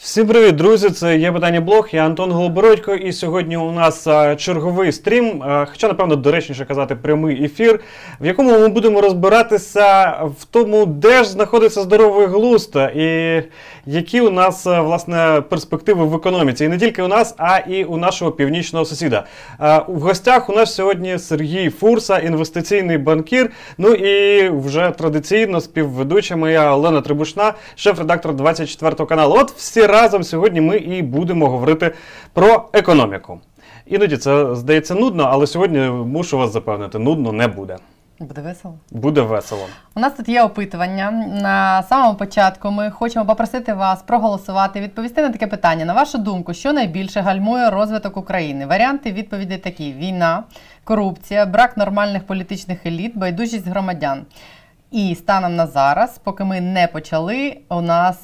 Всім привіт, друзі! Це є питання блог, я Антон Голобородько, і сьогодні у нас черговий стрім, хоча, напевно, доречніше казати прямий ефір, в якому ми будемо розбиратися в тому, де ж знаходиться здоровий глузд, і які у нас, власне, перспективи в економіці. І не тільки у нас, а і у нашого північного сусіда. В гостях у нас сьогодні Сергій Фурса, інвестиційний банкір, ну і вже традиційно співведуча моя Олена Трибушна, шеф-редактор 24 каналу. От всі разом сьогодні ми і будемо говорити про економіку. Іноді це, здається, нудно, але сьогодні мушу вас запевнити, нудно не буде. Буде весело? Буде весело. У нас тут є опитування. На самому початку ми хочемо попросити вас проголосувати, відповісти на таке питання. На вашу думку, що найбільше гальмує розвиток України? Варіанти відповідей такі: війна, корупція, брак нормальних політичних еліт, байдужість громадян. І станом на зараз, поки ми не почали, у нас,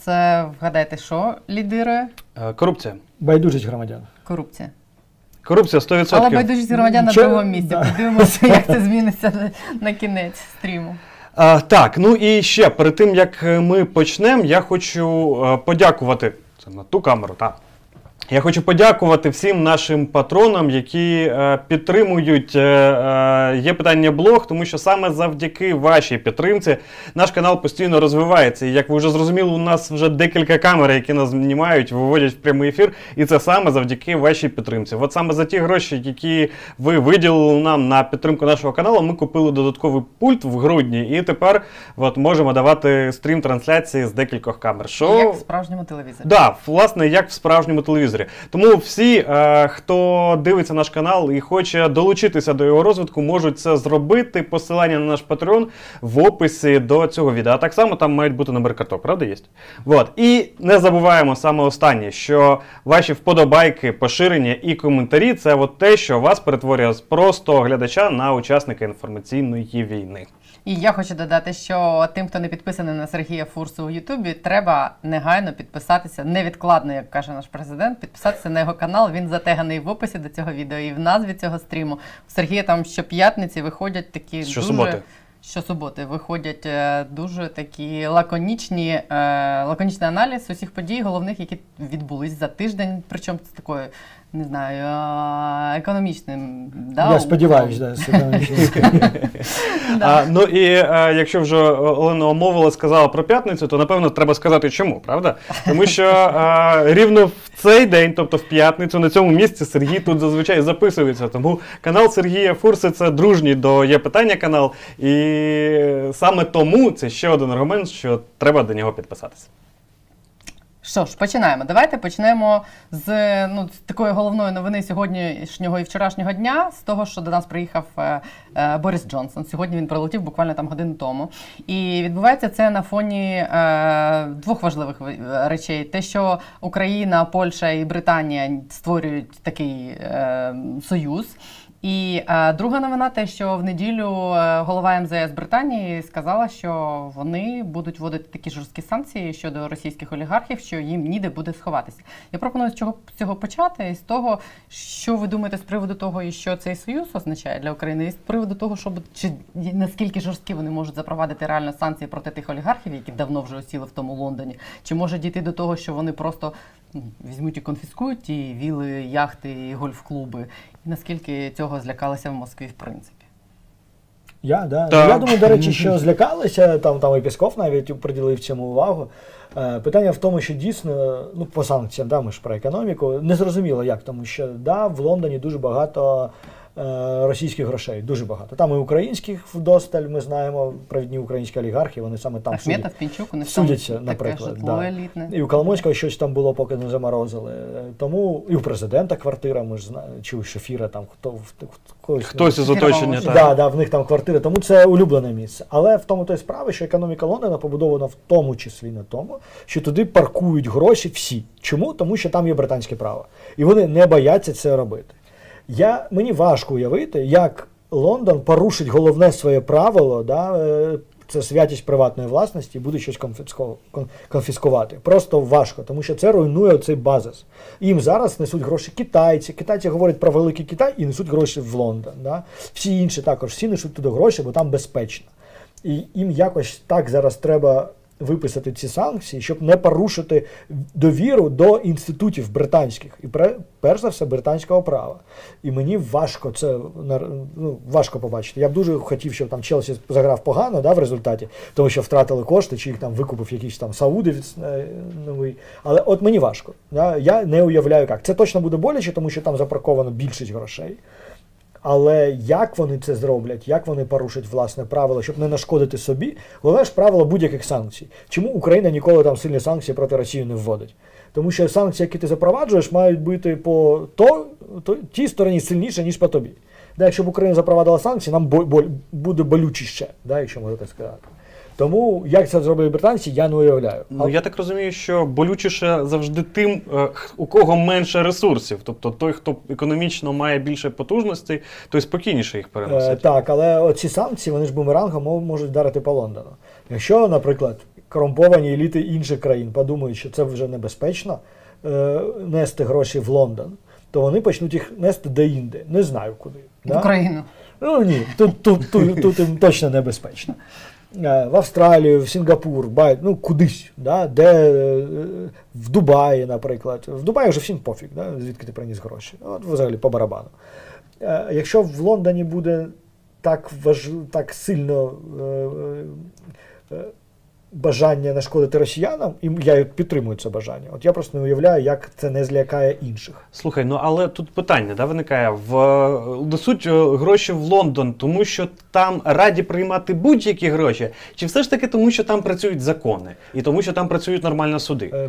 вгадайте, що лідирує? Корупція. Байдужість громадян. Корупція. Корупція 100%. Але байдужість громадян на другому місці. Да. Подивимося, як це зміниться на кінець стріму. Так, ну і ще перед тим, як ми почнемо, я хочу подякувати. Це на ту камеру, так. Я хочу подякувати всім нашим патронам, які підтримують «Є питання блог», тому що саме завдяки вашій підтримці наш канал постійно розвивається. І як ви вже зрозуміли, у нас вже декілька камер, які нас знімають, виводять в прямий ефір, і це саме завдяки вашій підтримці. От саме за ті гроші, які ви виділили нам на підтримку нашого каналу, ми купили додатковий пульт в грудні, і тепер от, можемо давати стрім-трансляції з декількох камер. Що... Як в справжньому телевізорі. Да, власне, як в справжньому телевізорі. Тому всі, хто дивиться наш канал і хоче долучитися до його розвитку, можуть це зробити. Посилання на наш Patreon в описі до цього відео. А так само там мають бути номер карток, правда є? Вот. І не забуваємо саме останнє, що ваші вподобайки, поширення і коментарі – це от те, що вас перетворює з просто глядача на учасника інформаційної війни. І я хочу додати, що тим, хто не підписаний на Сергія Фурсу у Ютубі, треба негайно підписатися, невідкладно, як каже наш президент, підписатися на його канал. Він затеганий в описі до цього відео і в назві цього стріму. У Сергія там щоп'ятниці виходять такі щосуботи виходять дуже такі лаконічний аналіз усіх подій головних, які відбулись за тиждень, причому з такою, не знаю, економічним. Да? Я сподіваюся, да. Ну і якщо вже Олена омовила, сказала про п'ятницю, то, напевно, треба сказати чому, правда? Тому що рівно в цей день, тобто в п'ятницю, на цьому місці Сергій тут зазвичай записується. Тому канал Сергія Фурси – це дружній до «Є питання» канал. І саме тому це ще один аргумент, що треба до нього підписатися. Що ж, починаємо. Давайте почнемо з, ну, з такої головної новини сьогоднішнього і вчорашнього дня, з того, що до нас приїхав Борис Джонсон. Сьогодні він прилетів буквально там годину тому. І відбувається це на фоні двох важливих речей. Те, що Україна, Польща і Британія створюють такий союз. І друга новина те, що в неділю голова МЗС Британії сказала, що вони будуть вводити такі жорсткі санкції щодо російських олігархів, що їм ніде буде сховатися. Я пропоную з цього почати, з того, що ви думаєте з приводу того, і що цей союз означає для України, і з приводу того, щоб, чи наскільки жорсткі вони можуть запровадити реально санкції проти тих олігархів, які давно вже осіли в тому Лондоні, чи може дійти до того, що вони просто візьмуть і конфіскують ті вілли, яхти, і гольф-клуби. Наскільки цього злякалися в Москві, в принципі? Я думаю, до речі, що злякалися, там і Пісков навіть приділив цьому увагу. Питання в тому, що дійсно, ну по санкціям, да, ми ж про економіку, не зрозуміло як, тому що да, в Лондоні дуже багато російських грошей, дуже багато. Там і українських вдосталь, ми знаємо, провідні українські олігархи, вони саме там Ахметов, Пінчук, вони судяться, наприклад. Да. І у Коломойського щось там було, поки не заморозили. Тому і у президента квартира, ми ж знаємо, чи у Шефіра, там хтось із оточення. Да, в них там квартира, тому це улюблене місце. Але в тому-то й справа, що економіка Лондона побудована в тому числі на тому, що туди паркують гроші всі. Чому? Тому що там є британське право. І вони не бояться це робити. Мені важко уявити, як Лондон порушить головне своє правило, да, це святість приватної власності, і буде щось конфіскувати. Просто важко, тому що це руйнує цей базис. Їм зараз несуть гроші китайці. Китайці говорять про великий Китай і несуть гроші в Лондон. Да. Всі інші також, всі несуть туди гроші, бо там безпечно. І їм якось так зараз треба виписати ці санкції, щоб не порушити довіру до інститутів британських і перш за все британського права. І мені важко це, ну, важко побачити. Я б дуже хотів, щоб там Челсі заграв погано, да, в результаті, тому що втратили кошти, чи їх там викупив якийсь там Сауди новий. Але от мені важко. Да? Я не уявляю, як. Це точно буде боляче, тому що там запарковано більшість грошей. Але як вони це зроблять, як вони порушать власне правило, щоб не нашкодити собі, головне ж правило будь-яких санкцій. Чому Україна ніколи там сильні санкції проти Росії не вводить? Тому що санкції, які ти запроваджуєш, мають бути по тій стороні сильніше, ніж по тобі. Да, якщо б Україна запровадила санкції, нам буде болючіше, да, якщо можна так сказати. Тому, як це зробили британці, я не уявляю. Ну, я так розумію, що болючіше завжди тим, у кого менше ресурсів. Тобто той, хто економічно має більше потужностей, той спокійніше їх переносить. Так, але оці санкції, вони ж бумерангом можуть вдарити по Лондону. Якщо, наприклад, корумповані еліти інших країн подумають, що це вже небезпечно, нести гроші в Лондон, то вони почнуть їх нести де-інде. Не знаю куди. В Україну. Да? Ну ні, тут їм точно небезпечно. В Австралію, в Сінгапур, ну кудись, да? Де в Дубаї, наприклад. В Дубаї вже всім пофіг, да? Звідки ти приніс гроші. От взагалі по барабану. Якщо в Лондоні буде так сильно бажання нашкодити росіянам, і я підтримую це бажання. От я просто не уявляю, як це не злякає інших. Слухай, ну але тут питання, да, виникає. Несуть гроші в Лондон, тому що там раді приймати будь-які гроші, чи все ж таки тому, що там працюють закони, і тому, що там працюють нормально суди?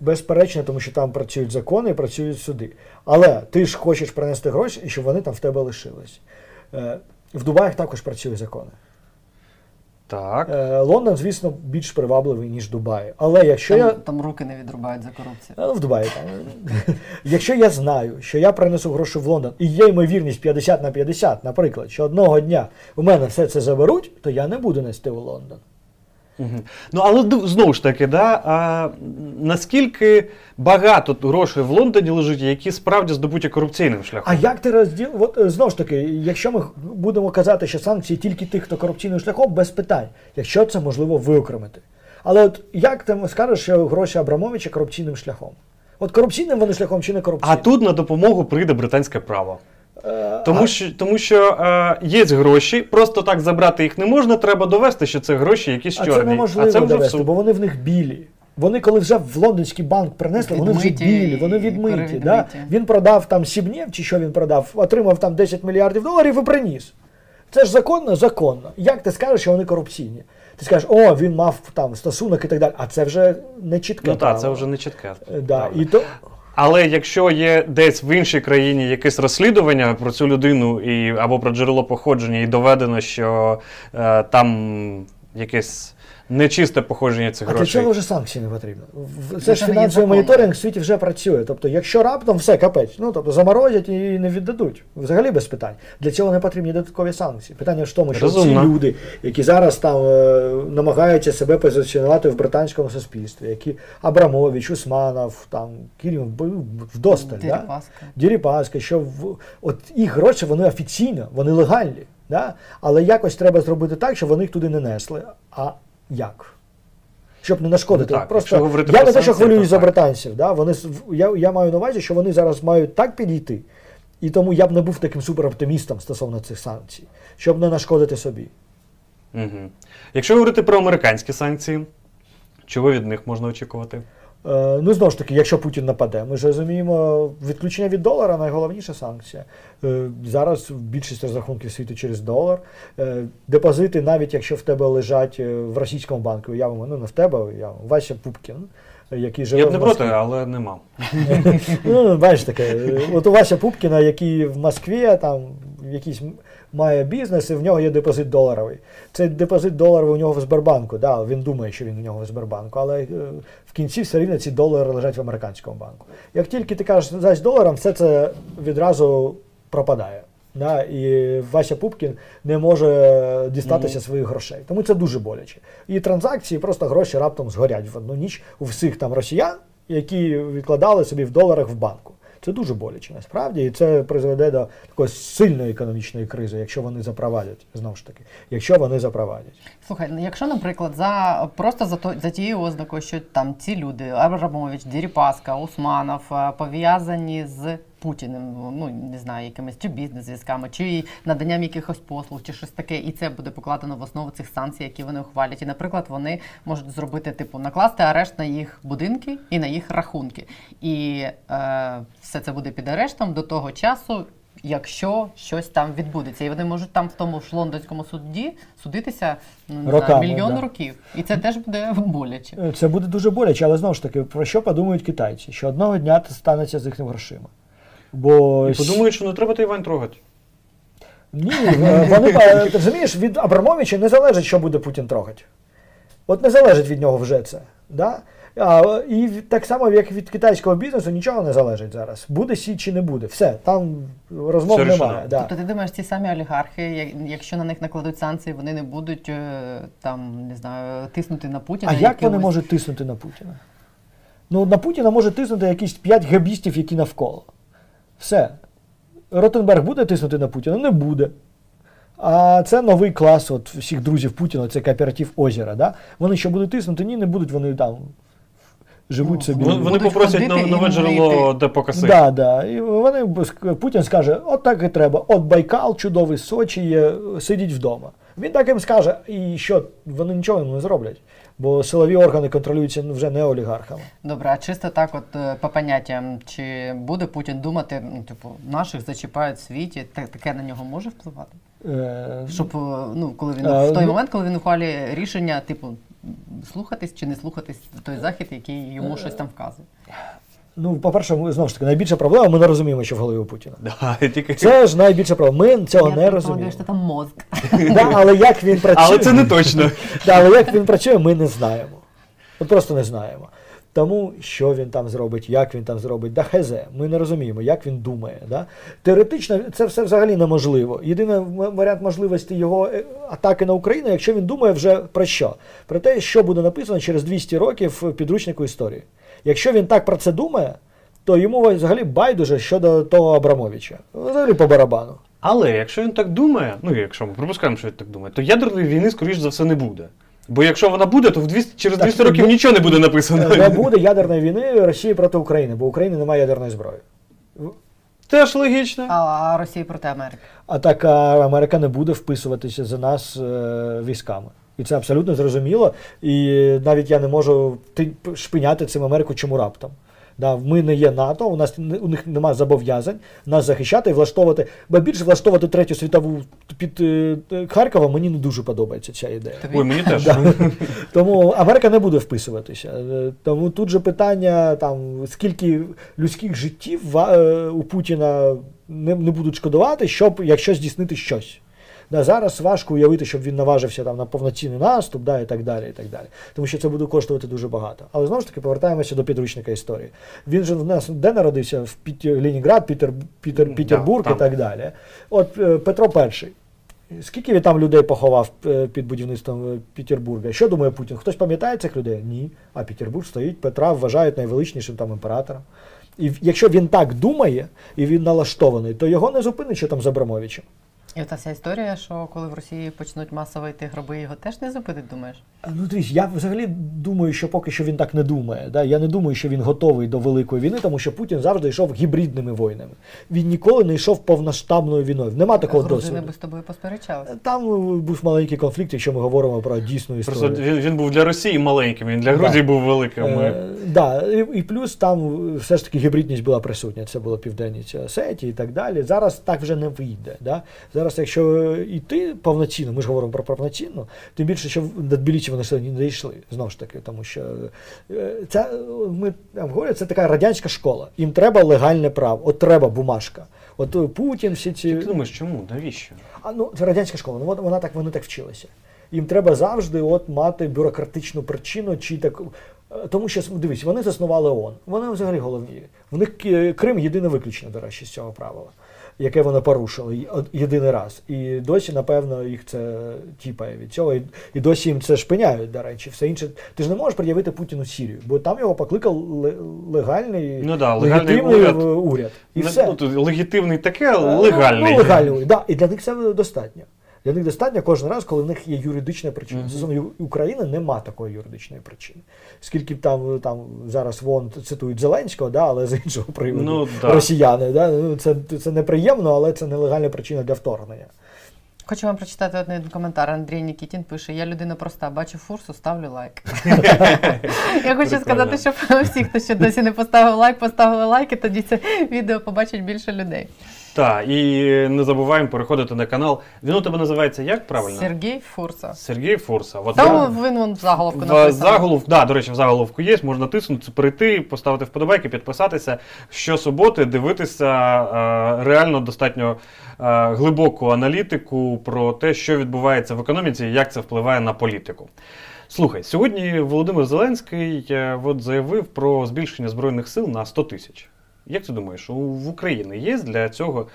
Безперечно, тому що там працюють закони і працюють суди. Але ти ж хочеш принести гроші, і щоб вони там в тебе лишились. В Дубаях також працюють закони. Так. Лондон, звісно, більш привабливий, ніж Дубай. Але якщо там руки не відрубають за корупцію. Ну, в Дубаї так. Якщо я знаю, що я принесу гроші в Лондон, і є ймовірність 50/50, наприклад, що одного дня у мене все це заберуть, то я не буду нести у Лондон. Угу. Ну, але знову ж таки, да, наскільки багато грошей в Лондоні лежить, які справді здобуті корупційним шляхом? А як ти От, знову ж таки, якщо ми будемо казати, що санкції тільки тих, хто корупційним шляхом, без питань, якщо це можливо виокремити. Але от як ти скажеш, що гроші Абрамовича корупційним шляхом? От корупційним вони шляхом чи не корупційним? А тут на допомогу прийде британське право. Тому що є гроші, просто так забрати їх не можна, треба довести, що це гроші якісь чорні. А це неможливо довести, бо вони в них білі. Вони, коли вже в лондонський банк принесли, вони вже білі, вони відмиті. Да? Він продав там Сібнєв, чи що він продав, отримав там $10 мільярдів і приніс. Це ж законно? Законно. Як ти скажеш, що вони корупційні? Ти скажеш, о, він мав там стосунок і так далі, а це вже не чітке. Ну так, це вже не чітке. Да. І то... Але якщо є десь в іншій країні якесь розслідування про цю людину або про джерело походження і доведено, що там якесь нечисте походження цих грошей. А для чого вже санкції не потрібно? Це ж фінансовий моніторинг в світі вже працює. Тобто, якщо раптом все, капець, ну тобто заморозять і не віддадуть. Взагалі без питань. Для цього не потрібні додаткові санкції. Питання в тому, що ці люди, які зараз там намагаються себе позиціонувати в британському суспільстві, які Абрамович, Усманов, там Кирів, вдосталь, Деріпаска, що от їх гроші, вони офіційно, вони легальні, да? Але якось треба зробити так, щоб вони їх туди не несли. А як? Щоб не нашкодити. Ну, так, просто я не те, що хвилююсь за британців. Да? Я маю на увазі, що вони зараз мають так підійти, і тому я б не був таким супероптимістом стосовно цих санкцій, щоб не нашкодити собі. Угу. Якщо говорити про американські санкції, чого від них можна очікувати? Ну, знову ж таки, якщо Путін нападе, ми ж розуміємо, відключення від долара – найголовніша санкція. Зараз більшість розрахунків світу через долар. Депозити, навіть якщо в тебе лежать в російському банку, уявимо, ну не в тебе, уявимо, Вася Пупкін, який живе в Москві. Я б не проти, але не мав. Ну, бачиш таке, от у Вася Пупкіна, який в Москві, там, якийсь... має бізнес, і в нього є депозит доларовий. Цей депозит доларовий у нього в Сбербанку, да, він думає, що він у нього в Сбербанку, але в кінці все рівно ці долари лежать в американському банку. Як тільки ти кажеш, зась доларом, все це відразу пропадає. Да, і Вася Пупкін не може дістатися своїх грошей. Тому це дуже боляче. І транзакції, просто гроші раптом згорять в одну ніч у всіх там росіян, які відкладали собі в доларах в банку. Це дуже боляче насправді, і це призведе до такої сильної економічної кризи, якщо вони запровадять, знову ж таки, якщо вони запровадять. Слухай, якщо, наприклад, за тією ознакою, що там ці люди, Абрамович, Деріпаска, Усманов, пов'язані з Путіним, ну, не знаю, якимись чи бізнес-зв'язками, чи наданням якихось послуг, чи щось таке, і це буде покладено в основу цих санкцій, які вони ухвалять. І, наприклад, вони можуть зробити, типу, накласти арешт на їх будинки і на їх рахунки. І все це буде під арештом до того часу, якщо щось там відбудеться. І вони можуть там в тому ж лондонському суді судитися мільйон років. І це теж буде боляче. Це буде дуже боляче, але, знову ж таки, про що подумають китайці? Що одного дня це станеться з їхніми грошима. Бо... І подумають, що не треба Тайвань трогати. Ні, вони, ти розумієш, від Абрамовича не залежить, що буде Путін трогати. От не залежить від нього вже це. Да? І так само, як від китайського бізнесу, нічого не залежить зараз. Буде сі чи не буде. Все, там розмов немає. Да. Тобто ти думаєш, ці самі олігархи, якщо на них накладуть санкції, вони не будуть там, не знаю, тиснути на Путіна? А як вони можуть тиснути на Путіна? Ну, на Путіна може тиснути якісь 5 гебістів, які навколо. Все. Роттердам буде тиснути на Путіна? Не буде. А це новий клас от всіх друзів Путіна, це кооператив Озера. Да? Вони що будуть тиснути? Ні, не будуть, вони там живуть собі. Вони попросять нове джерело, де покаси. Да, да. І Путін скаже, от так і треба, от Байкал чудовий, Сочі є, сидіть вдома. Він так їм скаже, і що, вони нічого не зроблять. Бо силові органи контролюються вже не олігархами. Добре, а чисто так от по поняттям, чи буде Путін думати, ну, типу, наших зачіпають в світі, таке на нього може впливати? Щоб, ну, коли він, в той момент, коли він ухвалює рішення, типу, слухатись чи не слухатись той захід, який йому щось там вказує? Ну, по-перше, знову ж таки, найбільша проблема, ми не розуміємо, що в голові у Путіна. Це ж найбільша проблема. Ми цього не розуміємо. Що там мозк. Але як він працює... Але це не точно. Але як він працює, ми не знаємо. От просто не знаємо. Тому, що він там зробить, як він там зробить, да хезе, ми не розуміємо, як він думає. Да? Теоретично це все взагалі неможливо. Єдиний варіант можливості його атаки на Україну, якщо він думає вже про що? Про те, що буде написано через 200 років в підручнику історії. Якщо він так про це думає, то йому взагалі байдуже щодо того Абрамовича. Взагалі по барабану. Але якщо він так думає, ну якщо ми припускаємо, що він так думає, то ядерної війни, скоріш за все, не буде. Бо якщо вона буде, то через 200 років нічого не буде написано. Не буде ядерної війни Росії проти України, бо в Україні немає ядерної зброї. Теж логічно. А Росії проти Америки? А так Америка не буде вписуватися за нас військами. І це абсолютно зрозуміло. І навіть я не можу шпиняти цим Америку, чому раптом. Да, ми не є НАТО, у них немає зобов'язань нас захищати і влаштовувати. Бо більше влаштовувати Третю світову під Харковом мені не дуже подобається ця ідея. Ой, мені теж. Да. Тому Америка не буде вписуватися. Тому тут же питання, там, скільки людських життів у Путіна не будуть шкодувати, щоб якщо здійснити щось. Да, зараз важко уявити, щоб він наважився там, на повноцінний наступ, да, і так далі. Тому що це буде коштувати дуже багато. Але знову ж таки повертаємося до підручника історії. Він же в нас де народився? В Ленінград, Петербург і так далі. От Петро І. Скільки він там людей поховав під будівництвом Петербурга? Що думає Путін? Хтось пам'ятає цих людей? Ні. А Петербург стоїть, Петра вважають найвеличнішим там імператором. І якщо він так думає, і він налаштований, то його не зупинить, що там з Абрамовичем. І ота вся історія, що коли в Росії почнуть масово йти гроби, його теж не зупинить, думаєш? Ну, дивись, я взагалі думаю, що поки що він так не думає. Да? Я не думаю, що він готовий до великої війни, тому що Путін завжди йшов гібридними війнами. Він ніколи не йшов повноштабною війною. Нема такого досвіду. Грузини би з тобою посперечалися. Там був маленький конфлікт, якщо ми говоримо про дійсну історію. Просто він був для Росії маленьким, він для Грузії був великим. І плюс там все ж таки гібридність була присутня. Це було Південній Осетії і так далі. Зараз так вже не вийде. Да? Зараз, якщо йти повноцінно, ми ж говоримо про повноцінну, тим більше, що до Тбілісі вони не дійшли, знову ж таки, тому що це така радянська школа, їм треба легальне право, от треба бумажка. От Путін, всі ці... Ти думаєш, чому, навіщо? Це радянська школа, вони так вчилися. Їм треба завжди мати бюрократичну причину, чи так... Тому що, дивись, вони заснували ООН, вони взагалі головні. В них Крим єдине виключення, до речі, з цього правила. яке воно порушило єдиний раз. І досі, напевно, їх це тіпає від цього. І досі їм це шпиняють, до речі. Все інше. Ти ж не можеш пред'явити Путіну Сирію, бо там його покликав легальний, легітимний уряд. І все. Ну, легітимний таке, легальний. Ну, легальний, да. І для них це достатньо. Для них достатньо кожен раз, коли в них є юридична причина. Стосовно України нема такої юридичної причини. Скільки б там зараз вон цитують Зеленського, да, але з іншого приводу росіяни. Да? Це неприємно, але це нелегальна причина для вторгнення. Хочу вам прочитати один коментар. Андрій Нікітін пише: я людина проста, бачу Фурсу, ставлю лайк. Я хочу сказати, щоб всі, хто ще досі не поставив лайк, поставили лайк, і тоді це відео побачить більше людей. Так, і не забуваємо переходити на канал. Він у тебе називається як правильно? Сергій Фурса. Сергій Фурса. Там він в заголовку написано. Так, до речі, в заголовку є. Можна тиснути, перейти, поставити вподобайки, підписатися. Щосуботи дивитися реально достатньо глибоку аналітику про те, що відбувається в економіці і як це впливає на політику. Слухай, сьогодні Володимир Зеленський заявив про збільшення Збройних сил на 100 тисяч. Як ти думаєш, в Україні є для цього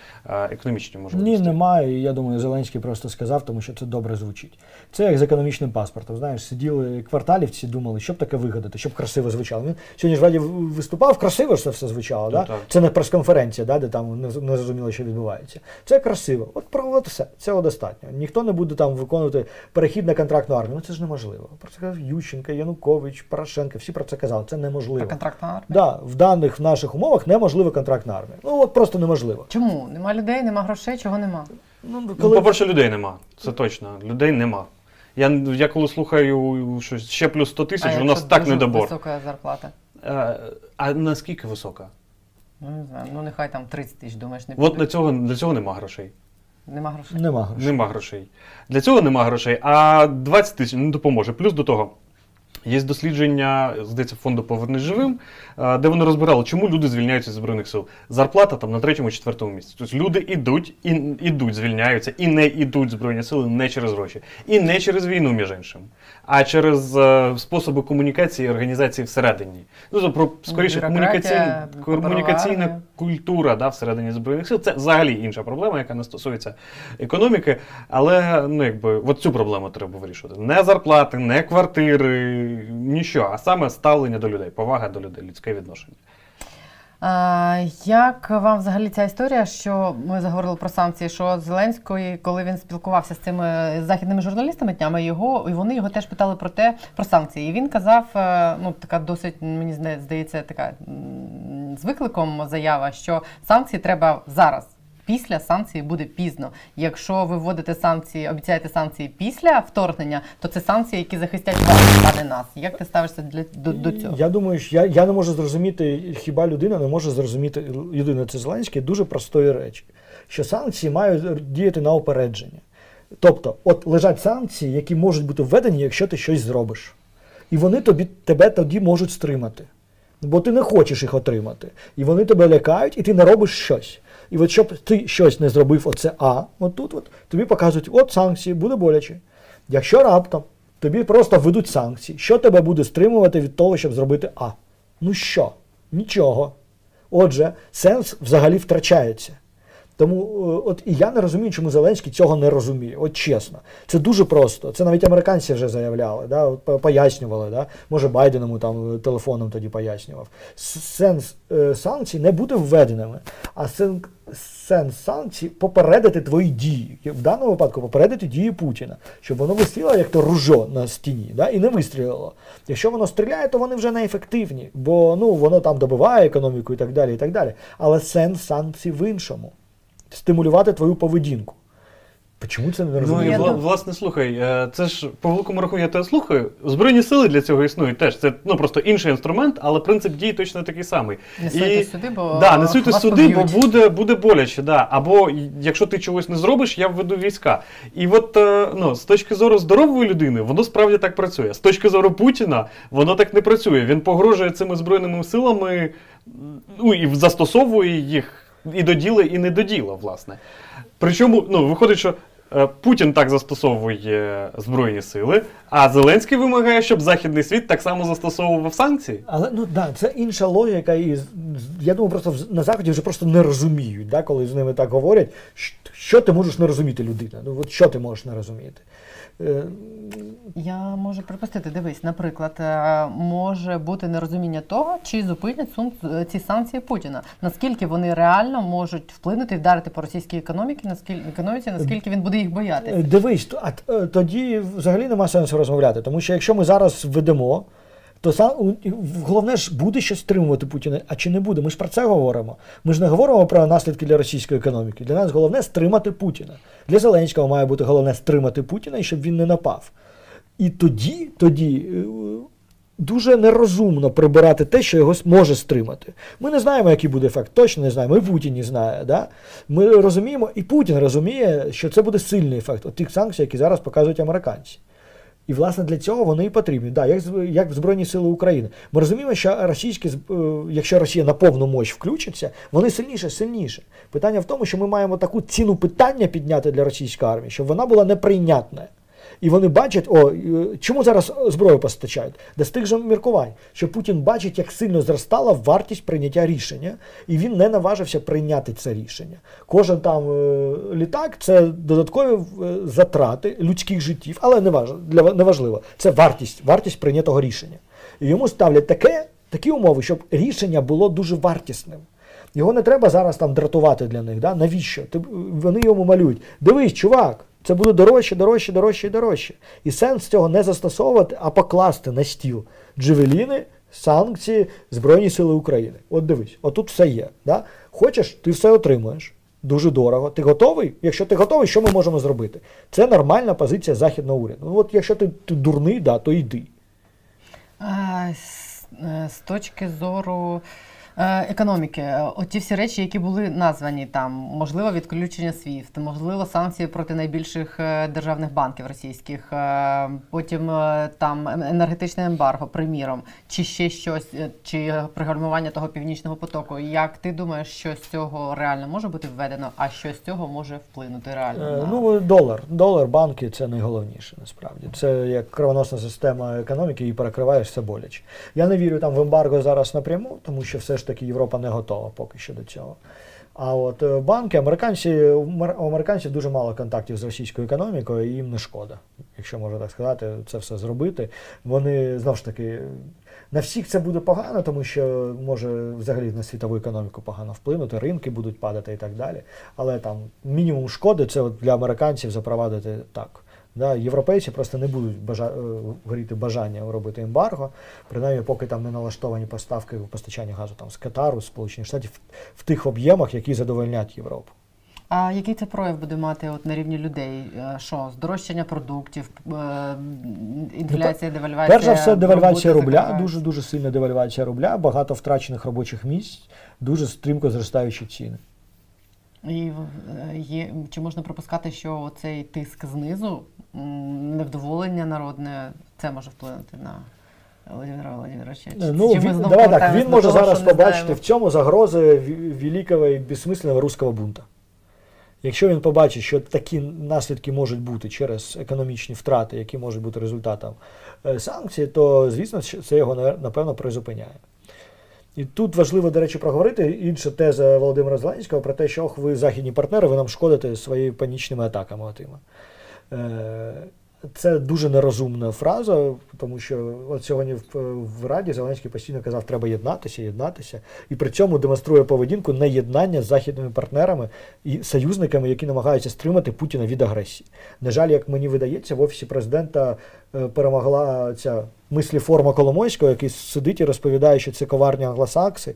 економічні можливості? Ні, немає. Я думаю, Зеленський просто сказав, тому що це добре звучить. Це як з економічним паспортом. Знаєш, сиділи кварталівці, думали, що б таке вигадати, щоб красиво звучало. Він сьогодні ж в Раді виступав, красиво ж це все звучало. Да? Це не прес-конференція, да, де там не зрозуміло, що відбувається. Це красиво. От все, цього достатньо. Ніхто не буде там виконувати перехід на контрактну армію. Ну, це ж неможливо. Про це казав Ющенко, Янукович, Порошенко. Всі про це казали. Це неможливо. Контрактна армія? Да, в даних в наших умовах неможливо контракт на армію. Ну от просто неможливо. Чому? Нема людей, нема грошей, чого нема? Ну, по-перше, людей нема. Це точно. Людей нема. Я коли слухаю, що ще плюс 100 тисяч, у нас так недобор. А якщо висока зарплата? А наскільки висока? Ну, не знаю. Ну, нехай там 30 тисяч, думаєш, не підуть. От для цього нема грошей. Нема грошей? Нема грошей. Нема грошей. Для цього нема грошей, а 20 тисяч не допоможе. Плюс до того, є дослідження, здається, фонду «Повернись живим», де вони розбирали, чому люди звільняються з Збройних сил. Зарплата там на 3-4 місці. Тобто люди ідуть, звільняються, і не ідуть Збройні сили не через гроші. І не через війну, між іншим, а через способи комунікації і організації всередині. Ну, про, скоріше, комунікаційна культура, да, всередині Збройних сил. Це взагалі інша проблема, яка не стосується економіки. Але, ну, якби, от цю проблему треба вирішувати. Не зарплати, не квартири, нічого, а саме ставлення до людей, повага до людей, людське відношення. Як вам взагалі ця історія, що ми заговорили про санкції, що Зеленський, коли він спілкувався з цими західними журналістами днями, вони його теж питали про санкції. І він казав, ну, така досить, мені здається, така з викликом заява, що санкції треба зараз. Після санкцій буде пізно. Якщо ви вводите санкції, обіцяєте санкції після вторгнення, то це санкції, які захистять вас, а не нас. Як ти ставишся до цього? Я думаю, що я не можу зрозуміти, хіба людина не може зрозуміти, людина це Зеленський, дуже простої речі, що санкції мають діяти на опередження. Тобто, от лежать санкції, які можуть бути введені, якщо ти щось зробиш. І вони тебе тоді можуть стримати, бо ти не хочеш їх отримати. І вони тебе лякають, і ти не робиш щось. І от щоб ти щось не зробив, оце тобі показують, от санкції, буде боляче. Якщо раптом тобі просто введуть санкції, що тебе буде стримувати від того, щоб зробити А? Ну що? Нічого. Отже, сенс взагалі втрачається. Тому і я не розумію, чому Зеленський цього не розуміє, от чесно. Це дуже просто, це навіть американці вже заявляли, да? Пояснювали, да? Може Байденому там телефоном тоді пояснював. Сенс санкцій не буде введеними, а сенс санкцій попередити твої дії, в даному випадку попередити дії Путіна, щоб воно вистрілило, як то ружо на стіні, да? І не вистрілило. Якщо воно стріляє, то вони вже неефективні, бо воно там добиває економіку і так далі, і так далі. Але сенс санкцій в іншому. Стимулювати твою поведінку. Чому це не розуміє? Ну, власне, слухай, це ж по великому рахунку я тебе слухаю. Збройні сили для цього існують теж. Це просто інший інструмент, але принцип дії точно такий самий. Не суйтесь сюди, бо не суйтесь сюди, бо буде боляче. Да. Або якщо ти чогось не зробиш, я введу війська. І от з точки зору здорової людини, воно справді так працює. З точки зору Путіна, воно так не працює. Він погрожує цими збройними силами, і застосовує їх. І до діла, і не до діла, власне. Причому, виходить, що Путін так застосовує Збройні сили, а Зеленський вимагає, щоб Західний світ так само застосовував санкції. Але, ну, да, це інша логіка, і я думаю, просто на Заході вже просто не розуміють, да, коли з ними так говорять, що ти можеш не розуміти, людина? Ну, от що ти можеш не розуміти? Я можу припустити, дивись, наприклад, може бути нерозуміння того, чи зупинять ці санкції Путіна. Наскільки вони реально можуть вплинути і вдарити по російській економіці, наскільки він буде їх боятися? Дивись, тоді взагалі нема сенсу розмовляти, тому що якщо ми зараз введемо, то головне ж, буде щось стримувати Путіна, а чи не буде? Ми ж про це говоримо. Ми ж не говоримо про наслідки для російської економіки. Для нас головне стримати Путіна. Для Зеленського має бути головне стримати Путіна, і щоб він не напав. І тоді дуже нерозумно прибирати те, що його може стримати. Ми не знаємо, який буде ефект, точно не знаємо, і Путін не знає. Да? Ми розуміємо, і Путін розуміє, що це буде сильний ефект от тих санкцій, які зараз показують американці. І, власне, для цього вони і потрібні. Да, як Збройні сили України. Ми розуміємо, що якщо Росія на повну мощ включиться, вони сильніше. Питання в тому, що ми маємо таку ціну питання підняти для російської армії, щоб вона була неприйнятна. І вони бачать, чому зараз зброю постачають? Да з тих же міркувань, що Путін бачить, як сильно зростала вартість прийняття рішення, і він не наважився прийняти це рішення. Кожен там літак – це додаткові затрати людських життів, але неважливо. Це вартість прийнятого рішення. І йому ставлять такі умови, щоб рішення було дуже вартісним. Його не треба зараз там дратувати для них. Да? Навіщо? Вони йому малюють. Дивись, чувак! Це буде дорожче. І сенс цього не застосовувати, а покласти на стіл джевеліни, санкції, Збройні сили України. От дивись, отут все є. Да? Хочеш, ти все отримаєш. Дуже дорого. Ти готовий? Якщо ти готовий, що ми можемо зробити? Це нормальна позиція західного уряду. Ну, от якщо ти дурний, да, то йди. З точки зору економіки, оті всі речі, які були названі там, можливо, відключення SWIFT, можливо, санкції проти найбільших державних банків російських, потім там енергетичне ембарго, приміром, чи ще щось, чи пригальмування того Північного потоку. Як ти думаєш, що з цього реально може бути введено, а що з цього може вплинути реально? Ну, долар, банки – це найголовніше, насправді. Це як кровоносна система економіки, її перекриваєш, все боляче. Я не вірю там в ембарго зараз напряму, тому що все ж таки Європа не готова поки що до цього. А от банки, американців дуже мало контактів з російською економікою, і їм не шкода, якщо можна так сказати, це все зробити. Вони, знову ж таки, на всіх це буде погано, тому що може взагалі на світову економіку погано вплинути, ринки будуть падати і так далі. Але там мінімум шкоди це от для американців запровадити так. Да, європейці просто не будуть горіти бажання робити ембарго, принаймні поки там не налаштовані поставки постачання газу там, з Катару, з Сполучених Штатів в тих об'ємах, які задовольнять Європу. А який це прояв буде мати от на рівні людей? Що? Здорожчання продуктів, інфляція, девальвація? Перш за все, девальвація рубля, дуже-дуже сильна девальвація рубля, багато втрачених робочих місць, дуже стрімко зростаючі ціни. І чи можна припускати, що цей тиск знизу, невдоволення народне, це може вплинути на Володимира Володимировича? Давай так, він може зараз побачити в цьому загрози великого і безсмисленного руського бунту. Якщо він побачить, що такі наслідки можуть бути через економічні втрати, які можуть бути результатом санкцій, то, звісно, це його, напевно, призупиняє. І тут важливо, до речі, проговорити інша теза Володимира Зеленського про те, що ви західні партнери, ви нам шкодите своїми панічними атаками отима. Це дуже нерозумна фраза, тому що от сьогодні в Раді Зеленський постійно казав, треба єднатися, і при цьому демонструє поведінку неєднання з західними партнерами і союзниками, які намагаються стримати Путіна від агресії. На жаль, як мені видається, в Офісі Президента перемогла ця мисліформа Коломойського, який сидить і розповідає, що це коварні англосакси,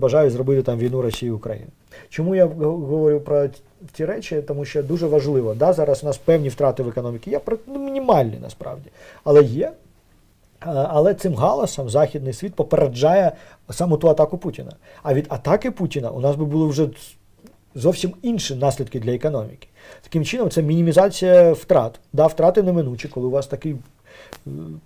бажають зробити там війну Росії і України. Чому я говорю про ті речі? Тому що дуже важливо. Да, зараз у нас певні втрати в економіці. Мінімальні, насправді. Але є. Але цим галасом західний світ попереджає саму ту атаку Путіна. А від атаки Путіна у нас би були вже зовсім інші наслідки для економіки. Таким чином, це мінімізація втрат. Да, втрати неминучі, коли у вас такий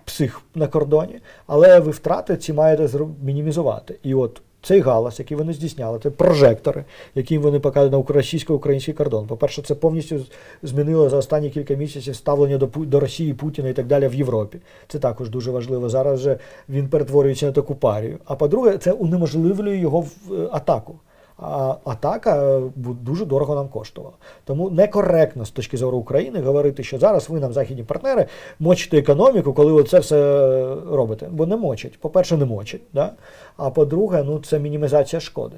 псих на кордоні, але ви втрати ці маєте мінімізувати. І от Цей галас, який вони здійсняли, це прожектори, які вони показують на російсько-український кордон. По-перше, це повністю змінило за останні кілька місяців ставлення до Росії, Путіна і так далі в Європі. Це також дуже важливо. Зараз же він перетворюється на таку парію. А по-друге, це унеможливлює його атаку. А атака дуже дорого нам коштувала. Тому некоректно з точки зору України говорити, що зараз ви нам, західні партнери, мочите економіку, коли ви це все робите. Бо не мочать. По-перше, не мочать. Да? А по-друге, ну, це мінімізація шкоди.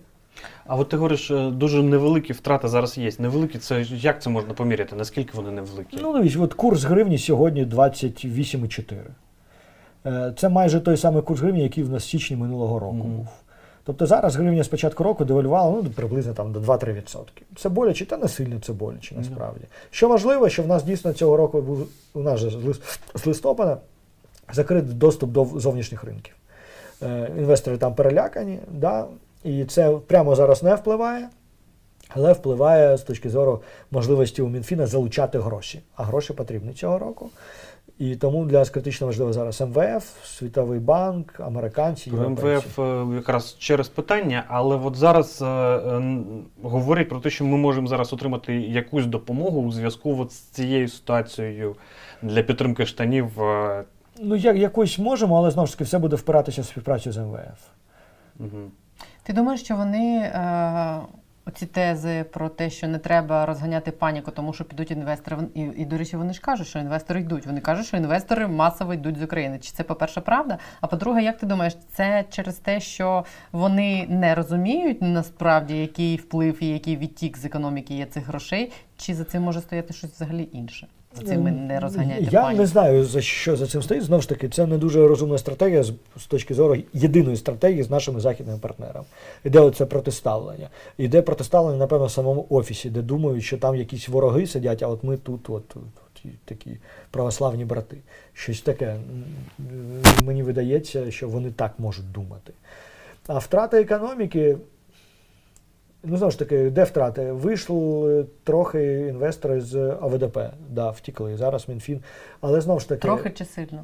А от ти говориш, дуже невеликі втрати зараз є. Невеликі, це як це можна поміряти? Наскільки вони невеликі? Ну, дивіться, от курс гривні сьогодні 28,4. Це майже той самий курс гривні, який в нас в січні минулого року був. Тобто зараз гривня з початку року девальвувала приблизно там, до 2-3%. Це боляче, та не сильно це боляче, насправді. Що важливо, що в нас дійсно цього року був, у нас з листопада закритий доступ до зовнішніх ринків. Інвестори там перелякані, да? І це прямо зараз не впливає, але впливає з точки зору можливості у Мінфіна залучати гроші. А гроші потрібні цього року. І тому для нас критично важливо зараз МВФ, Світовий банк, американці, європейці. МВФ якраз через питання, але от зараз говорять про те, що ми можемо зараз отримати якусь допомогу у зв'язку з цією ситуацією для підтримки штанів. Ну, якусь можемо, але, знову ж таки, все буде впиратися в співпрацю з МВФ. Угу. Ти думаєш, що вони... Оці тези про те, що не треба розганяти паніку, тому що підуть інвестори. І, до речі, вони ж кажуть, що інвестори йдуть. Вони кажуть, що інвестори масово йдуть з України. Чи це, по-перше, правда? А по-друге, як ти думаєш, це через те, що вони не розуміють насправді, який вплив і який відтік з економіки є цих грошей? Чи за цим може стояти щось взагалі інше? За цим не розганяйте паніку. Я не знаю, за що за цим стоїть. Знову ж таки, це не дуже розумна стратегія з точки зору єдиної стратегії з нашими західними партнерами. Іде оце протиставлення. Іде протиставлення, напевно, в самому офісі, де думають, що там якісь вороги сидять, а от ми тут такі православні брати. Щось таке. Мені видається, що вони так можуть думати. А втрата економіки... Ну, знову ж таки, де втрати? Вийшли трохи інвестори з ОВДП, да, втікли, зараз Мінфін, але знову ж таки... Трохи чи сильно?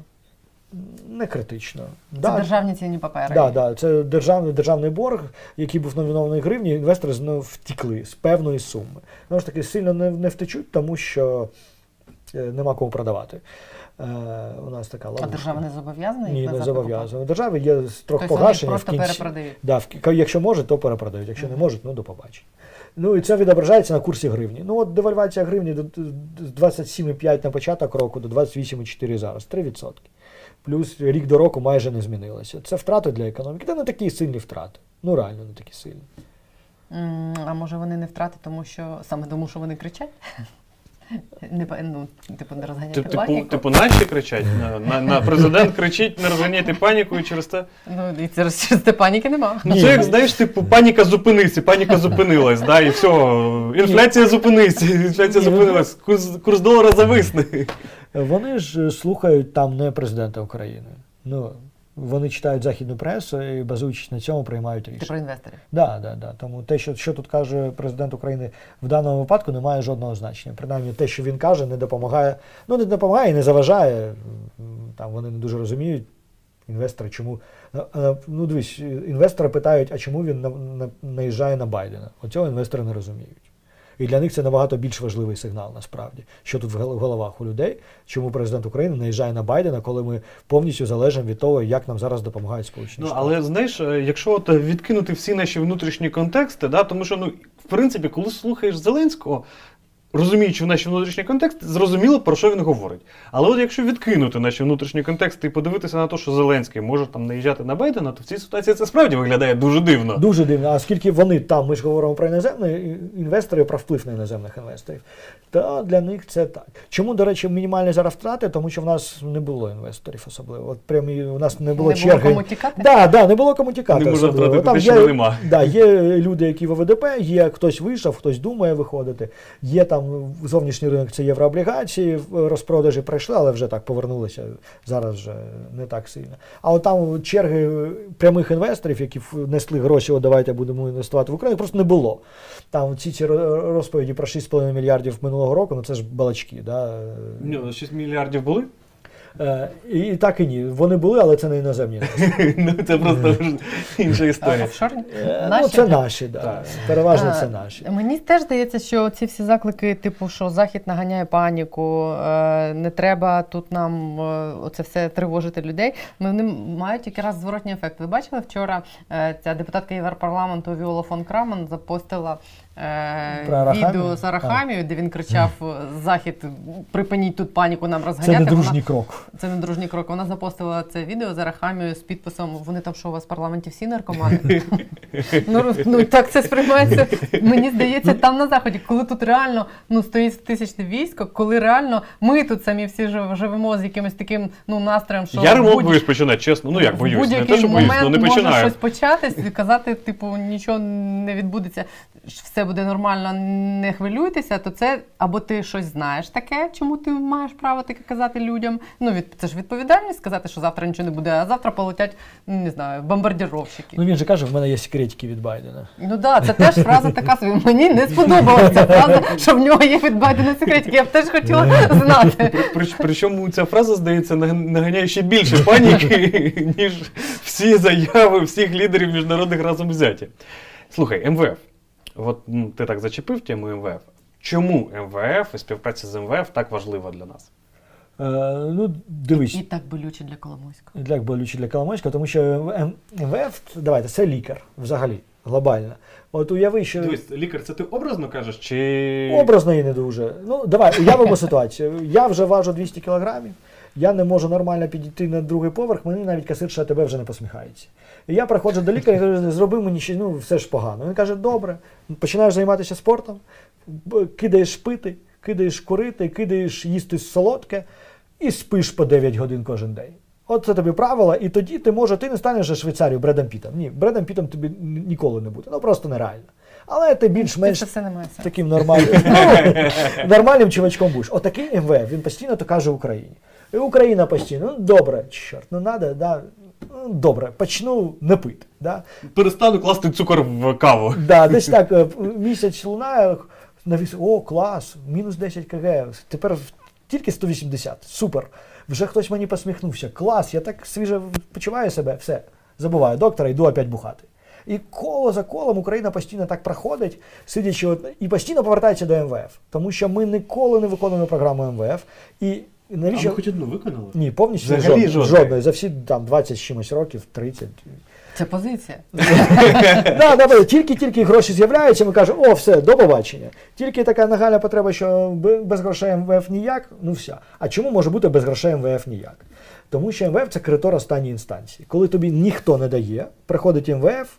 Не критично. Це да. Державні цінні папери? Так, да, да. Це державний борг, який був номінований гривні, інвестори знову втікли з певної суми. Знову ж таки, сильно не втечуть, тому що нема кого продавати. У нас така ловушка. А держава не зобов'язана? Ні, не зобов'язана. У державі є трохи погашення в кінці. Да, якщо може, то перепродають. Якщо не можуть, ну до побачення. Ну і це відображається на курсі гривні. Ну от девальвація гривні з 27,5 на початок року до 28,4 зараз. 3%. Плюс рік до року майже не змінилося. Це втрати для економіки. Та не такі сильні втрати. Ну реально не такі сильні. А може вони не втрати, тому що саме тому, що вони кричать? Не розганяйте паніку. Типу, наші кричать? На президент кричить, не розганяйте паніку і через те... Ну, і через те паніки нема. Ну, це як, знаєш, типу, паніка зупинилась, да, і все, інфляція зупинилась, курс долара зависне. Вони ж слухають там не президента України. Ну, вони читають західну пресу і, базуючись на цьому, приймають рішення. Ти про інвесторів? Так, так, так. Тому те, що тут каже президент України, в даному випадку не має жодного значення. Принаймні, те, що він каже, не допомагає, ну не допомагає і не заважає. Там вони не дуже розуміють, інвестори, чому... Ну, дивись, інвестори питають, а чому він наїжджає на Байдена. Оцього інвестори не розуміють. І для них це набагато більш важливий сигнал, насправді, що тут в головах у людей, чому президент України наїжджає на Байдена, коли ми повністю залежимо від того, як нам зараз допомагають Сполучені Штати. Але, знаєш, якщо от відкинути всі наші внутрішні контексти, да, тому що, в принципі, коли слухаєш Зеленського, розуміючи наші внутрішні контексти, зрозуміло, про що він говорить. Але от якщо відкинути наші внутрішні контексти і подивитися на те, що Зеленський може там наїжджати на Байдена, то в цій ситуації це справді виглядає дуже дивно. Дуже дивно. А оскільки вони там, ми ж говоримо про іноземні інвестори, про вплив на іноземних інвесторів, то для них це так. Чому, до речі, мінімальні зараз втрати? Тому що в нас не було інвесторів особливо. От прям у нас не було черги. Не було кому тікати? Да, не було кому тікати. Не можна втратити те, що нема. Да, є люди, які в ОВДП, є хтось вийшов, хтось думає виходити. Є там зовнішній ринок, це єврооблігації, розпродажі пройшли, але вже так повернулися, зараз вже не так сильно. А от там черги прямих інвесторів, які внесли гроші, от давайте будемо інвестувати в Україну, просто не було. Там ці розповіді про 6,5 мільярдів минулого року, ну це ж балачки. Да? 6 мільярдів були? І так і ні. Вони були, але це не іноземні. Ну це просто інша історія. Ну це наші, так. Переважно це наші. Мені теж здається, що ці всі заклики, типу, що Захід наганяє паніку, не треба тут нам оце все тривожити людей, вони мають якраз зворотній ефект. Ви бачили, вчора ця депутатка Європарламенту Віола фон Крамон запостила відео з Арахамією, де він кричав: "Захід, припиніть тут паніку, нам розганяти". Це не дружній крок. Це не дружній крок. Вона запостила це відео з Арахамією з підписом: "Вони там що, у вас в парламенті всі наркомани?" Ну так це сприймається. Мені здається, там на Заході, коли тут реально стоїть тисячне військо, коли реально ми тут самі всі живемо з якимось таким настроєм, що я ремонт боюсь починати, чесно. Ну як боюсь, не те, що боюсь, ну не починаю. Може щось початись і казати, типу, нічого не відбудеться, все буде нормально, не хвилюйтеся, то це або ти щось знаєш таке, чому ти маєш право таке казати людям. Ну, це ж відповідальність сказати, що завтра нічого не буде, а завтра полетять, не знаю, бомбардіровщики. Ну, він же каже, в мене є секретики від Байдена. Ну да, це теж фраза така собі. Мені не сподобалася ця фраза, що в нього є від Байдена секретики. Я б теж хотіла знати. Причому ця фраза, здається, наганяє ще більше паніки, ніж всі заяви всіх лідерів міжнародних разом взяті. Слухай, МВФ. От ти так зачепив тему МВФ. Чому МВФ і співпраця з МВФ так важлива для нас? Ну, дивись. І так болюче для Коломойського. І так болюче для Коломойського, тому що МВФ, давайте, це лікар взагалі, глобально. От уяви, що... Дивись, лікар, це ти образно кажеш, чи... Образно і не дуже. Ну, давай, уявимо ситуацію. Я вже важу 200 кілограмів. Я не можу нормально підійти на другий поверх, мені навіть касирша АТБ вже не посміхається. І я приходжу до лікаря і кажу: "Зроби мені ще, ну, все ж погано". Він каже: "Добре". Починаєш займатися спортом, кидаєш пити, кидаєш курити, кидаєш їсти солодке і спиш по 9 годин кожен день. От це тобі правило, і тоді ти не станеш вже Швейцарією Бредом Пітом. Ні, Бредом Пітом тобі ніколи не буде. Ну просто нереально. Але ти більш-менш таким нормальним чувачком будеш. Отакий МВФ, він постійно то каже Україні. І Україна постійно: "Ну добре, чорт, ну надо, да, ну, добре, почну не пити". Да? Перестану класти цукор в каву. Да, десь так, місяць лунає, о, клас, мінус 10 кг, тепер тільки 180, супер. Вже хтось мені посміхнувся, клас, я так свіже почуваю себе, все, забуваю доктора, йду опять бухати. І коло за колом Україна постійно так проходить, сидячи, і постійно повертається до МВФ, тому що ми ніколи не виконуємо програму МВФ. І навіщо? А ви хоч одну виконали? Ні, повністю жодної. За всі там 20 з чимось років, 30. Це позиція. Тільки-тільки гроші з'являються, ми кажемо: "О, все, до побачення". Тільки така нагальна потреба, що без грошей МВФ ніяк, ну все. А чому може бути без грошей МВФ ніяк? Тому що МВФ – це кредитор останньої інстанції. Коли тобі ніхто не дає, приходить МВФ,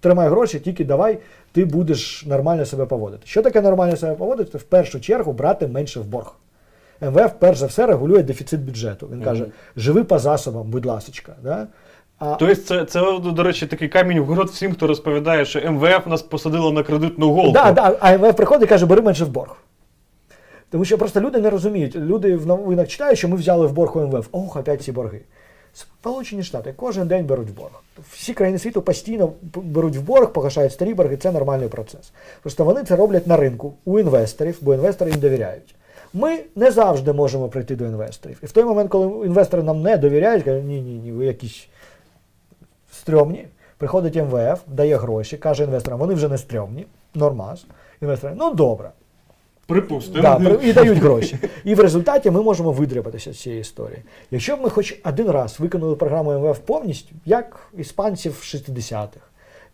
тримай гроші, тільки давай, ти будеш нормально себе поводити. Що таке нормально себе поводити? Це в першу чергу брати менше в борг. МВФ, перш за все, регулює дефіцит бюджету. Він каже: "Живи по засобам, будь ласочка". Да? Тобто це, до речі, такий камінь в город всім, хто розповідає, що МВФ нас посадило на кредитну голку. Да, а МВФ приходить і каже: "Бери менше в борг". Тому що просто люди не розуміють. Люди в новинах читають, що ми взяли в борг у МВФ. Ох, опять ці борги. Сполучені Штати кожен день беруть в борг. Всі країни світу постійно беруть в борг, погашають старі борги. Це нормальний процес. Просто вони це роблять на ринку, у інвесторів, бо інвестори їм довіряють. Ми не завжди можемо прийти до інвесторів. І в той момент, коли інвестори нам не довіряють, кажуть: ні, ви якісь стрьомні, приходить МВФ, дає гроші, каже інвесторам: "Вони вже не стрьомні, нормас". Інвестори: "Ну добре". Припустимо. Да, і дають гроші. І в результаті ми можемо видряпатися з цієї історії. Якщо б ми хоч один раз виконали програму МВФ повністю, як іспанців в 60-х,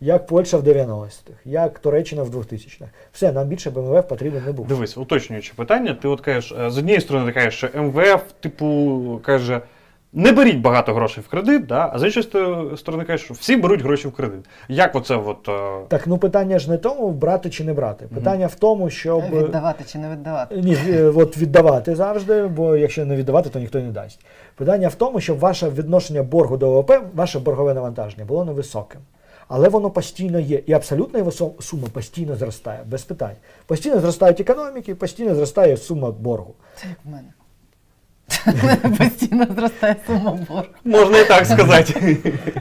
як Польща в 90-х, як Туреччина в 2000-х. Все, нам більше МВФ потрібен не був. Дивись, уточнюючи питання, ти от кажеш, з однієї сторони ти кажеш, що МВФ, типу, каже, не беріть багато грошей в кредит, да? А з іншої сторони кажеш, що всі беруть гроші в кредит. Як оце от... Так, ну питання ж не тому, брати чи не брати. Питання в тому, щоб... Віддавати чи не віддавати. Ні, от віддавати завжди, бо якщо не віддавати, то ніхто не дасть. Питання в тому, щоб ваше відношення боргу до ВВП, ваше боргове навантаження було невисоким. Але воно постійно є, і абсолютна його сума постійно зростає, без питань. Постійно зростають економіки, постійно зростає сума боргу. Це як в мене. Постійно зростає сума боргу. Можна і так сказати.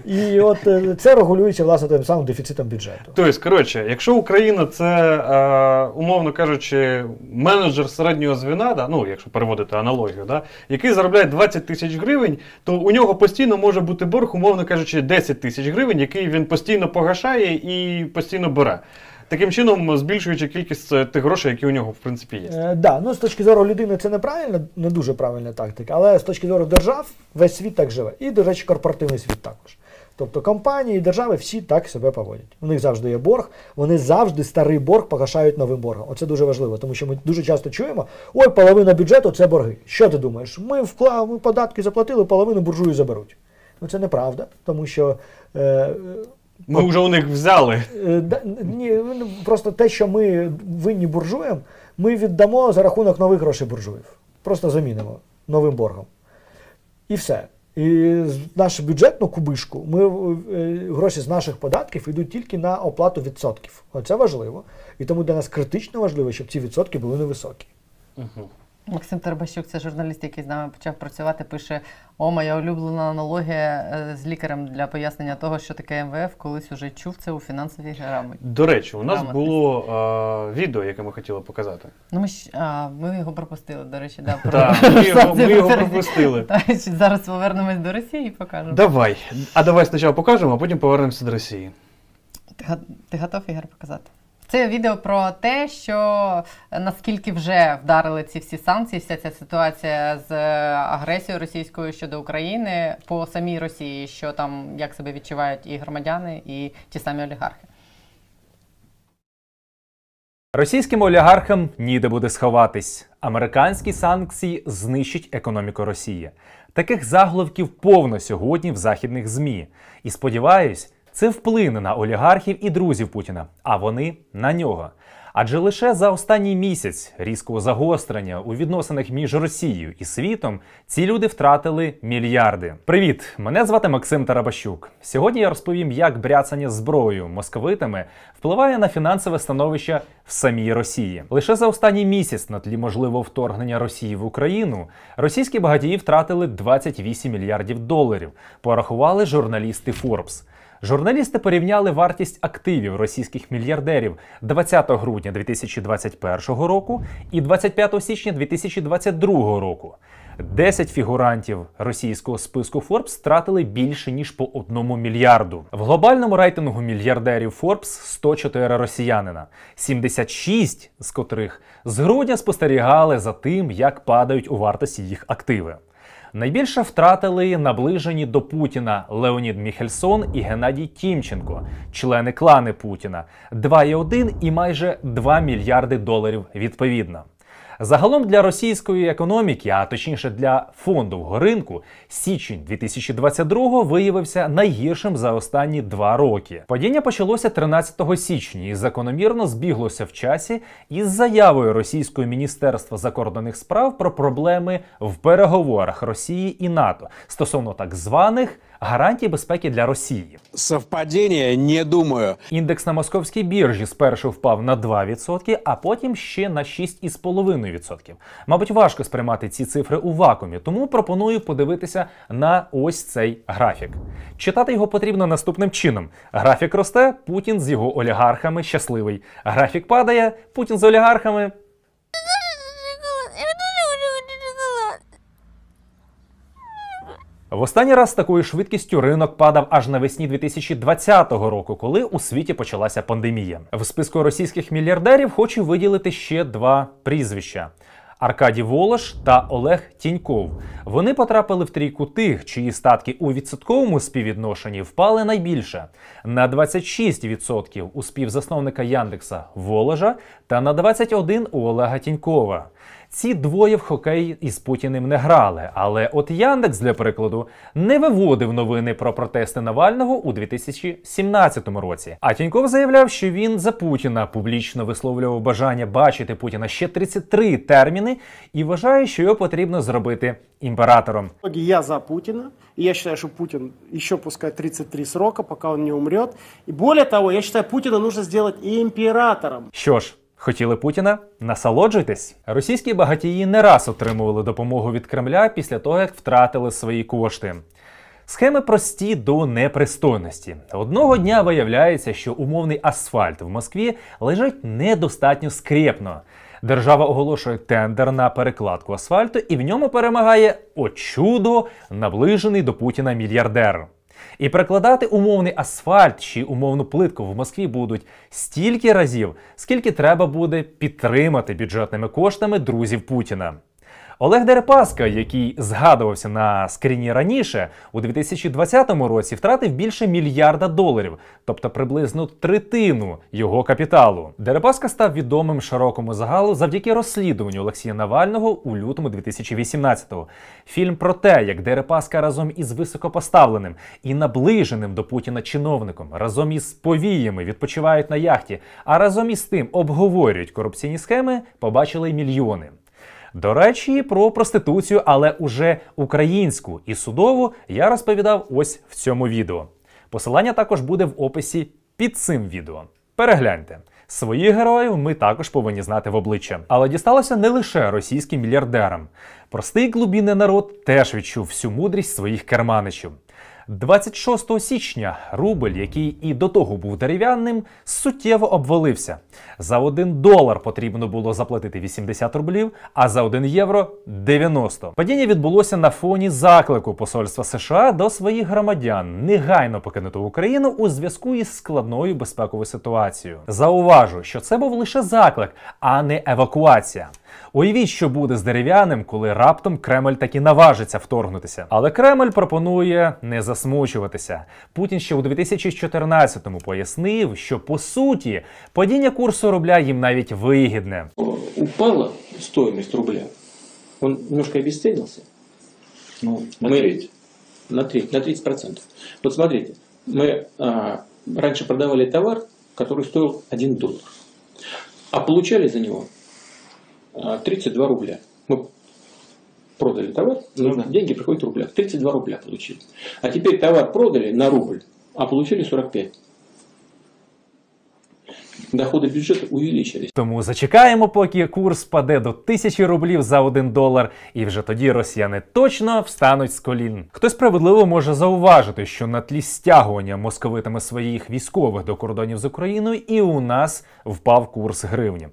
І от це регулюється, власне, тим самим дефіцитом бюджету. Тобто, коротше, якщо Україна – це, умовно кажучи, менеджер середнього звіна, ну, якщо переводити аналогію, який заробляє 20 тисяч гривень, то у нього постійно може бути борг, умовно кажучи, 10 тисяч гривень, який він постійно погашає і постійно бере. Таким чином, збільшуючи кількість тих грошей, які у нього, в принципі, є. Да, ну, з точки зору людини це неправильно, не дуже правильна тактика, але з точки зору держав весь світ так живе. І, до речі, корпоративний світ також. Тобто компанії і держави всі так себе поводять. У них завжди є борг, вони завжди старий борг погашають новим боргом. Оце дуже важливо, тому що ми дуже часто чуємо, ой, половина бюджету – це борги. Що ти думаєш? Ми податки заплатили, половину буржуї заберуть. Ну, це неправда, тому що... Ми вже у них взяли. Ні, просто те, що ми винні буржуям, ми віддамо за рахунок нових грошей буржуїв. Просто замінимо новим боргом. І все. І нашу бюджетну кубишку, гроші з наших податків йдуть тільки на оплату відсотків. Оце важливо. І тому для нас критично важливо, щоб ці відсотки були невисокі. Угу. Максим Тарабащук, це журналіст, який з нами почав працювати, пише: «О, моя улюблена аналогія з лікарем для пояснення того, що таке МВФ, колись уже чув це у фінансовій грамоті». До речі, у нас було відео, яке ми хотіли показати. Ну, ми його пропустили, до речі. Так, ми його пропустили. Зараз повернемось до Росії і покажемо. Давай. А давай спочатку покажемо, а потім повернемося до Росії. Ти готов, Ігор, показати? Це відео про те, що наскільки вже вдарили ці всі санкції, вся ця ситуація з агресією російською щодо України по самій Росії, що там, як себе відчувають і громадяни, і ті самі олігархи. Російським олігархам ніде буде сховатись. Американські санкції знищать економіку Росії. Таких заголовків повно сьогодні в західних ЗМІ. І сподіваюсь, це вплине на олігархів і друзів Путіна, а вони на нього. Адже лише за останній місяць різкого загострення у відносинах між Росією і світом ці люди втратили мільярди. Привіт! Мене звати Максим Тарабащук. Сьогодні я розповім, як бряцання зброєю московитами впливає на фінансове становище в самій Росії. Лише за останній місяць на тлі можливого вторгнення Росії в Україну російські багатії втратили 28 мільярдів доларів, порахували журналісти Forbes. Журналісти порівняли вартість активів російських мільярдерів 20 грудня 2021 року і 25 січня 2022 року. 10 фігурантів російського списку Forbes втратили більше, ніж по 1 мільярду. В глобальному рейтингу мільярдерів Forbes 104 росіянина, 76 з котрих з грудня спостерігали за тим, як падають у вартості їх активи. Найбільше втратили наближені до Путіна Леонід Міхельсон і Геннадій Тімченко, члени клани Путіна, 2,1 і майже 2 мільярди доларів відповідно. Загалом для російської економіки, а точніше для фондового ринку, січень 2022-го виявився найгіршим за останні 2 роки. Падіння почалося 13 січня і закономірно збіглося в часі із заявою російського Міністерства закордонних справ про проблеми в переговорах Росії і НАТО стосовно так званих гарантій безпеки для Росії. Совпадіння? Не думаю. Індекс на московській біржі спершу впав на 2%, а потім ще на 6,5%. Мабуть, важко сприймати ці цифри у вакуумі, тому пропоную подивитися на ось цей графік. Читати його потрібно наступним чином. Графік росте, Путін з його олігархами щасливий. Графік падає, Путін з олігархами... В останній раз з такою швидкістю ринок падав аж навесні 2020 року, коли у світі почалася пандемія. В списку російських мільярдерів хочу виділити ще 2 прізвища. Аркадій Волош та Олег Тіньков. Вони потрапили в трійку тих, чиї статки у відсотковому співвідношенні впали найбільше. На 26% у співзасновника Яндекса Воложа та на 21% у Олега Тінькова. Ці двоє в хокей із Путіним не грали, але от Яндекс, для прикладу, не виводив новини про протести Навального у 2017 році. А Тіньков заявляв, що він за Путіна, публічно висловлював бажання бачити Путіна ще 33 терміни і вважає, що його потрібно зробити імператором. Я за Путіна, і я вважаю, що Путін ще пускай 33 срока, поки він не умре. І більше того, я вважаю, Путіна потрібно зробити імператором. Що ж, Хотіли Путіна? Насолоджуйтесь! Російські багатії не раз отримували допомогу від Кремля після того, як втратили свої кошти. Схеми прості до непристойності. Одного дня виявляється, що умовний асфальт в Москві лежить недостатньо скрепно. Держава оголошує тендер на перекладку асфальту, і в ньому перемагає, о чудо, наближений до Путіна мільярдер. І перекладати умовний асфальт чи умовну плитку в Москві будуть стільки разів, скільки треба буде підтримати бюджетними коштами друзів Путіна. Олег Дерипаска, який згадувався на скріні раніше, у 2020 році втратив більше $1 мільярд, тобто приблизно третину його капіталу. Дерипаска став відомим широкому загалу завдяки розслідуванню Олексія Навального у лютому 2018-го. Фільм про те, як Дерипаска разом із високопоставленим і наближеним до Путіна чиновником, разом із повіями відпочивають на яхті, а разом із тим обговорюють корупційні схеми, побачили мільйони. До речі, про проституцію, але уже українську і судову, я розповідав ось в цьому відео. Посилання також буде в описі під цим відео. Перегляньте. Своїх героїв ми також повинні знати в обличчя. Але дісталося не лише російським мільярдерам. Простий глибинний народ теж відчув всю мудрість своїх керманичів. 26 січня рубль, який і до того був дерев'яним, суттєво обвалився. За $1 потрібно було заплатити 80 рублів, а за €1 – 90. Падіння відбулося на фоні заклику посольства США до своїх громадян негайно покинути Україну у зв'язку із складною безпековою ситуацією. Зауважу, що це був лише заклик, а не евакуація. Уявіть, що буде з дерев'яним, коли раптом Кремль таки наважиться вторгнутися. Але Кремль пропонує не засмучуватися. Путін ще у 2014-му пояснив, що по суті падіння курсу рубля їм навіть вигідне. Упала стоїмість рубля. Він трохи обесцінився. Ну, на 30%. От смотрите, ми раніше продавали товар, який стоїв $1, а получали за нього 32 рубля. Мы продали товар, ну, деньги приходят в рублях. 32 рубля получили. А теперь товар продали на рубль, а получили 45. Доходи бюджету увеличились. Тому зачекаємо, поки курс паде до 1000 рублів за $1, і вже тоді росіяни точно встануть з колін. Хтось справедливо може зауважити, що на тлі стягування московитами своїх військових до кордонів з Україною і у нас впав курс гривні.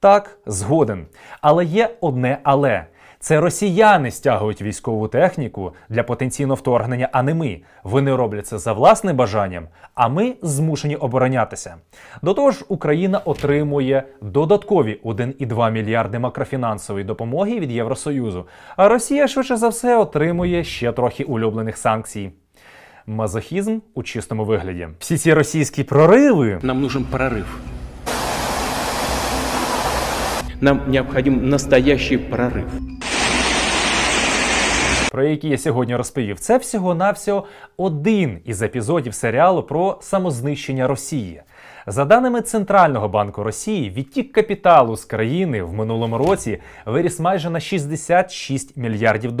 Так, згоден. Але є одне але. Це росіяни стягують військову техніку для потенційного вторгнення, а не ми. Вони роблять це за власним бажанням, а ми змушені оборонятися. До того ж, Україна отримує додаткові 1,2 мільярди макрофінансової допомоги від Євросоюзу, а Росія, швидше за все, отримує ще трохи улюблених санкцій. Мазохізм у чистому вигляді. Всі ці російські прориви... Нам нужен прорив. Нам необхідний настоящий прорив. Про які я сьогодні розповів, це всього-навсього один із епізодів серіалу про самознищення Росії. За даними Центрального банку Росії, відтік капіталу з країни в минулому році виріс майже на $66 мільярдів,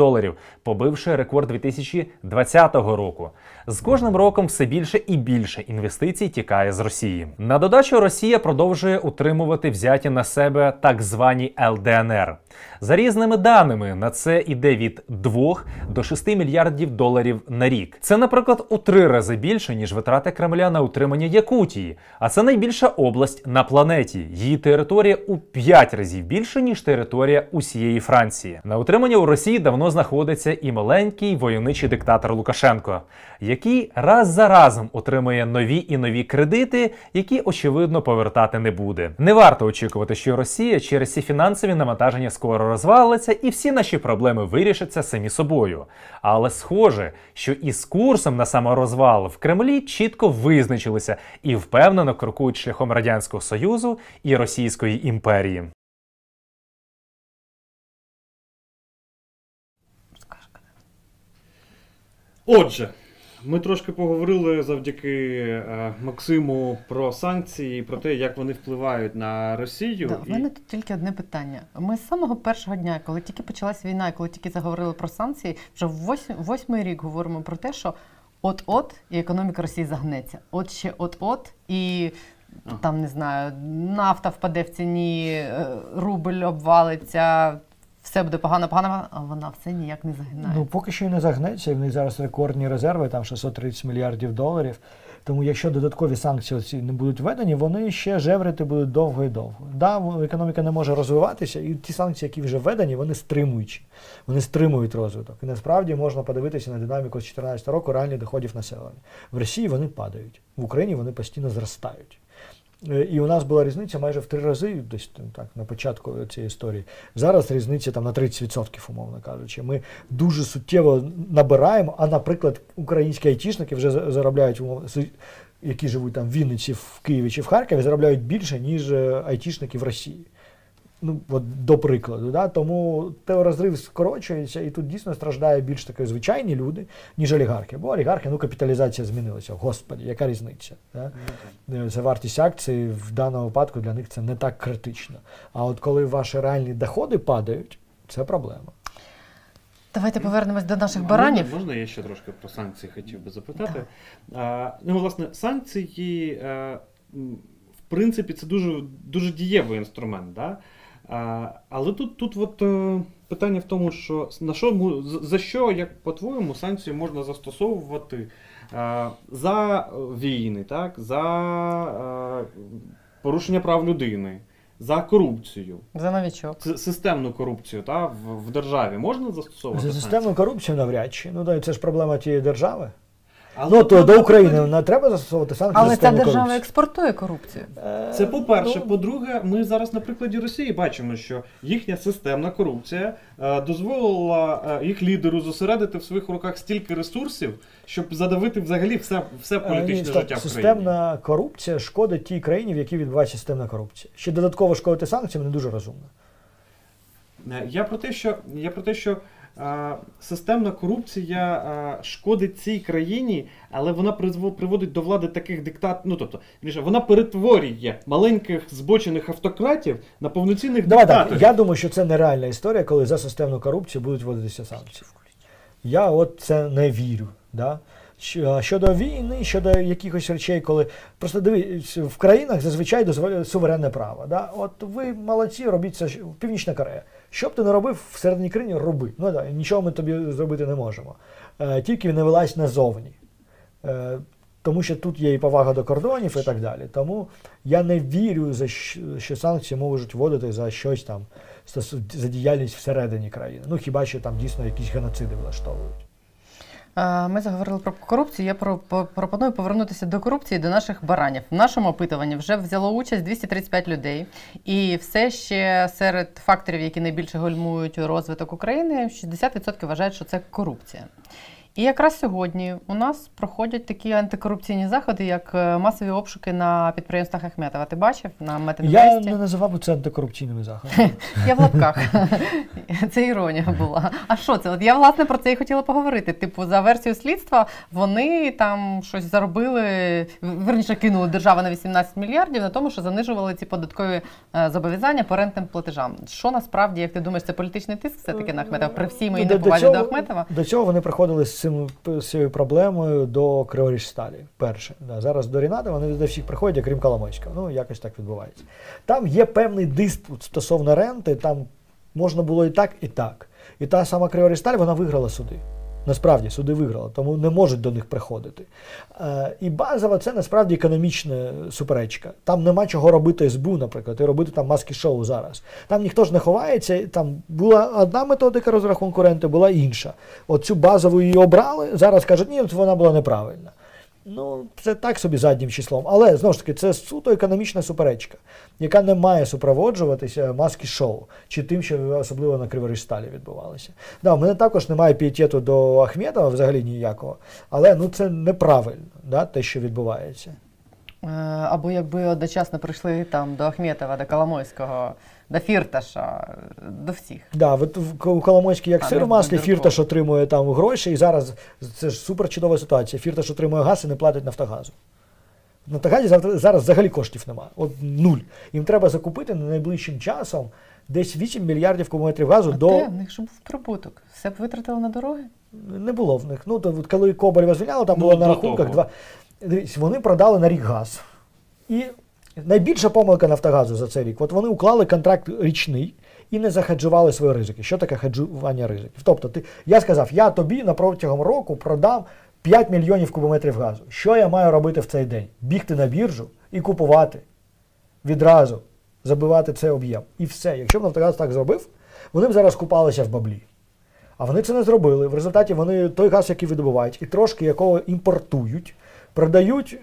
побивши рекорд 2020 року. З кожним роком все більше і більше інвестицій тікає з Росії. На додачу, Росія продовжує утримувати взяті на себе так звані ЛДНР. За різними даними, на це йде від 2 до $6 мільярдів на рік. Це, наприклад, у 3 рази більше, ніж витрати Кремля на утримання Якутії, а це найбільша область на планеті. Її територія у 5 разів більше, ніж територія усієї Франції. На утримання у Росії давно знаходиться і маленький войовничий диктатор Лукашенко, який раз за разом отримує нові і нові кредити, які, очевидно, повертати не буде. Не варто очікувати, що Росія через ці фінансові навантаження скоро розвалиться і всі наші проблеми вирішаться самі собою. Але схоже, що із курсом на саморозвал в Кремлі чітко визначилися і впевнено крокують шляхом Радянського Союзу і Російської імперії. Отже, ми трошки поговорили завдяки Максиму про санкції, про те, як вони впливають на Росію. Да, в мене тут тільки одне питання. Ми з самого першого дня, коли тільки почалась війна, коли тільки заговорили про санкції, вже восьмий рік говоримо про те, що от-от і економіка Росії загнеться. От ще от-от і Там, не знаю, нафта впаде в ціні, рубль обвалиться, все буде погано, а вона все ніяк не загинається. Ну, поки що і не загнеться, в них зараз рекордні резерви, там 630 мільярдів доларів. Тому якщо додаткові санкції не будуть введені, вони ще жеврити будуть довго і довго. Да, економіка не може розвиватися, і ті санкції, які вже введені, вони стримуючі. Вони стримують розвиток. І насправді можна подивитися на динаміку з 2014 року реальних доходів населення. В Росії вони падають, в Україні вони постійно зростають. І у нас була різниця майже в 3 рази, десь так, на початку цієї історії. Зараз різниця там на 30%, умовно кажучи. Ми дуже суттєво набираємо, а, наприклад, українські айтішники вже заробляють, умовно, які живуть там в Вінниці, в Києві чи в Харкові, заробляють більше, ніж айтішники в Росії. Ну, от, до прикладу, да? Тому розрив скорочується, і тут дійсно страждає більш такі звичайні люди, ніж олігархи. Бо олігархи, ну, капіталізація змінилася. Господи, яка різниця? Да? Це вартість акцій в даному випадку для них це не так критично. А от коли ваші реальні доходи падають, це проблема. Давайте повернемось до наших баранів. Можна я ще трошки про санкції хотів би запитати? Ну, власне, санкції, в принципі, це дуже, дуже дієвий інструмент, да? Але тут от, питання в тому, що за що, як по-твоєму, санкції можна застосовувати за війни, так, за порушення прав людини, за корупцію, за новічок, системну корупцію, та, в державі можна застосовувати за системну санкції? Корупцію навряд чи. Ну, це ж проблема тієї держави. Але ну, то до України не треба застосовувати санкції. Але ця держава експортує корупцію. Це по-перше. По-друге, ми зараз на прикладі Росії бачимо, що їхня системна корупція дозволила їх лідеру зосередити в своїх руках стільки ресурсів, щоб задавити взагалі все політичне життя в країні. Системна корупція шкодить тій країні, в якій відбувається системна корупція. Ще додатково шкодити санкціями не дуже розумно. Я про те, що системна корупція шкодить цій країні, але вона приводить до влади таких диктаторів, ну тобто, вона перетворює маленьких збочених автократів на повноцінних диктаторів. Так, я думаю, що це нереальна історія, коли за системну корупцію будуть вводитися санкції. Я от це не вірю. Да? Щодо війни, щодо якихось речей, коли... Просто дивись, в країнах зазвичай дозволяє суверенне право. Да? От ви молодці, робіть це. Північна Корея. Що б ти не робив в середній країні, роби. Ну так, нічого ми тобі зробити не можемо. Тільки не вилазь назовні. Тому що тут є і повага до кордонів і так далі. Тому я не вірю, що санкції можуть вводити за щось там, за діяльність всередині країни. Ну хіба що там дійсно якісь геноциди влаштовують. Ми заговорили про корупцію, я пропоную повернутися до корупції, до наших баранів. В нашому опитуванні вже взяло участь 235 людей. І все ще серед факторів, які найбільше гальмують розвиток України, 60% вважають, що це корупція. І якраз сьогодні у нас проходять такі антикорупційні заходи, як масові обшуки на підприємствах Ахметова. Ти бачив? На Метинвесті? Я не називав це антикорупційними заходами. Я в лапках. Це іронія була. А що це? От я, власне, про це і хотіла поговорити. Типу, за версією слідства, вони там щось заробили, верніше, кинули державу на 18 мільярдів на тому, що занижували ці податкові зобов'язання по рентним платежам. Що насправді, як ти думаєш, це політичний тиск все-таки на Ахметова? При всій моїй неповазі до Ахметова? До цього вони приходили з цією проблемою до Криворіжсталі. Перше. Да, зараз до Ріната вони до всіх приходять, окрім Коломойського. Ну, якось так відбувається. Там є певний диспут стосовно ренти, там можна було і так, і так. І та сама Криворіжсталь, вона виграла суди. Насправді, суди виграла, тому не можуть до них приходити. І базово це, насправді, економічна суперечка. Там нема чого робити СБУ, наприклад, і робити там маски-шоу зараз. Там ніхто ж не ховається, там була одна методика розрахунку ренти, була інша. Оцю базову її обрали, зараз кажуть, ні, вона була неправильна. Ну, це так собі заднім числом. Але, знову ж таки, це суто економічна суперечка, яка не має супроводжуватися маски-шоу, чи тим, що особливо на Криворіжсталі відбувалося. Да, в мене також немає пієтету до Ахметова, взагалі ніякого, але ну, це неправильно, да, те, що відбувається. Або якби одночасно прийшли там до Ахметова, до Коломойського, до Фірташа, до всіх. Да, у Коломойській як сир в маслі, Фірташ отримує там гроші, і зараз це ж супер чудова ситуація. Фірташ отримує газ і не платить Нафтогазу. В Нафтогазі зараз взагалі коштів немає, от нуль. Їм треба закупити на найближчим часом десь 8 мільярдів кубометрів газу де? В них ж був прибуток. Все б витратили на дороги? Не було в них. Ну, то, коли Коболєва звільняли, там було на рахунках 2... Дивіться, вони продали на рік газ. І Найбільша помилка Нафтогазу за цей рік. От вони уклали контракт річний і не захеджували свої ризики. Що таке хеджування ризиків? Тобто я сказав, я тобі протягом року продам 5 мільйонів кубометрів газу. Що я маю робити в цей день? Бігти на біржу і купувати. Відразу забивати цей об'єм. І все. Якщо б Нафтогаз так зробив, вони б зараз купалися в баблі. А вони це не зробили. В результаті вони той газ, який видобувають, і трошки якого імпортують, продають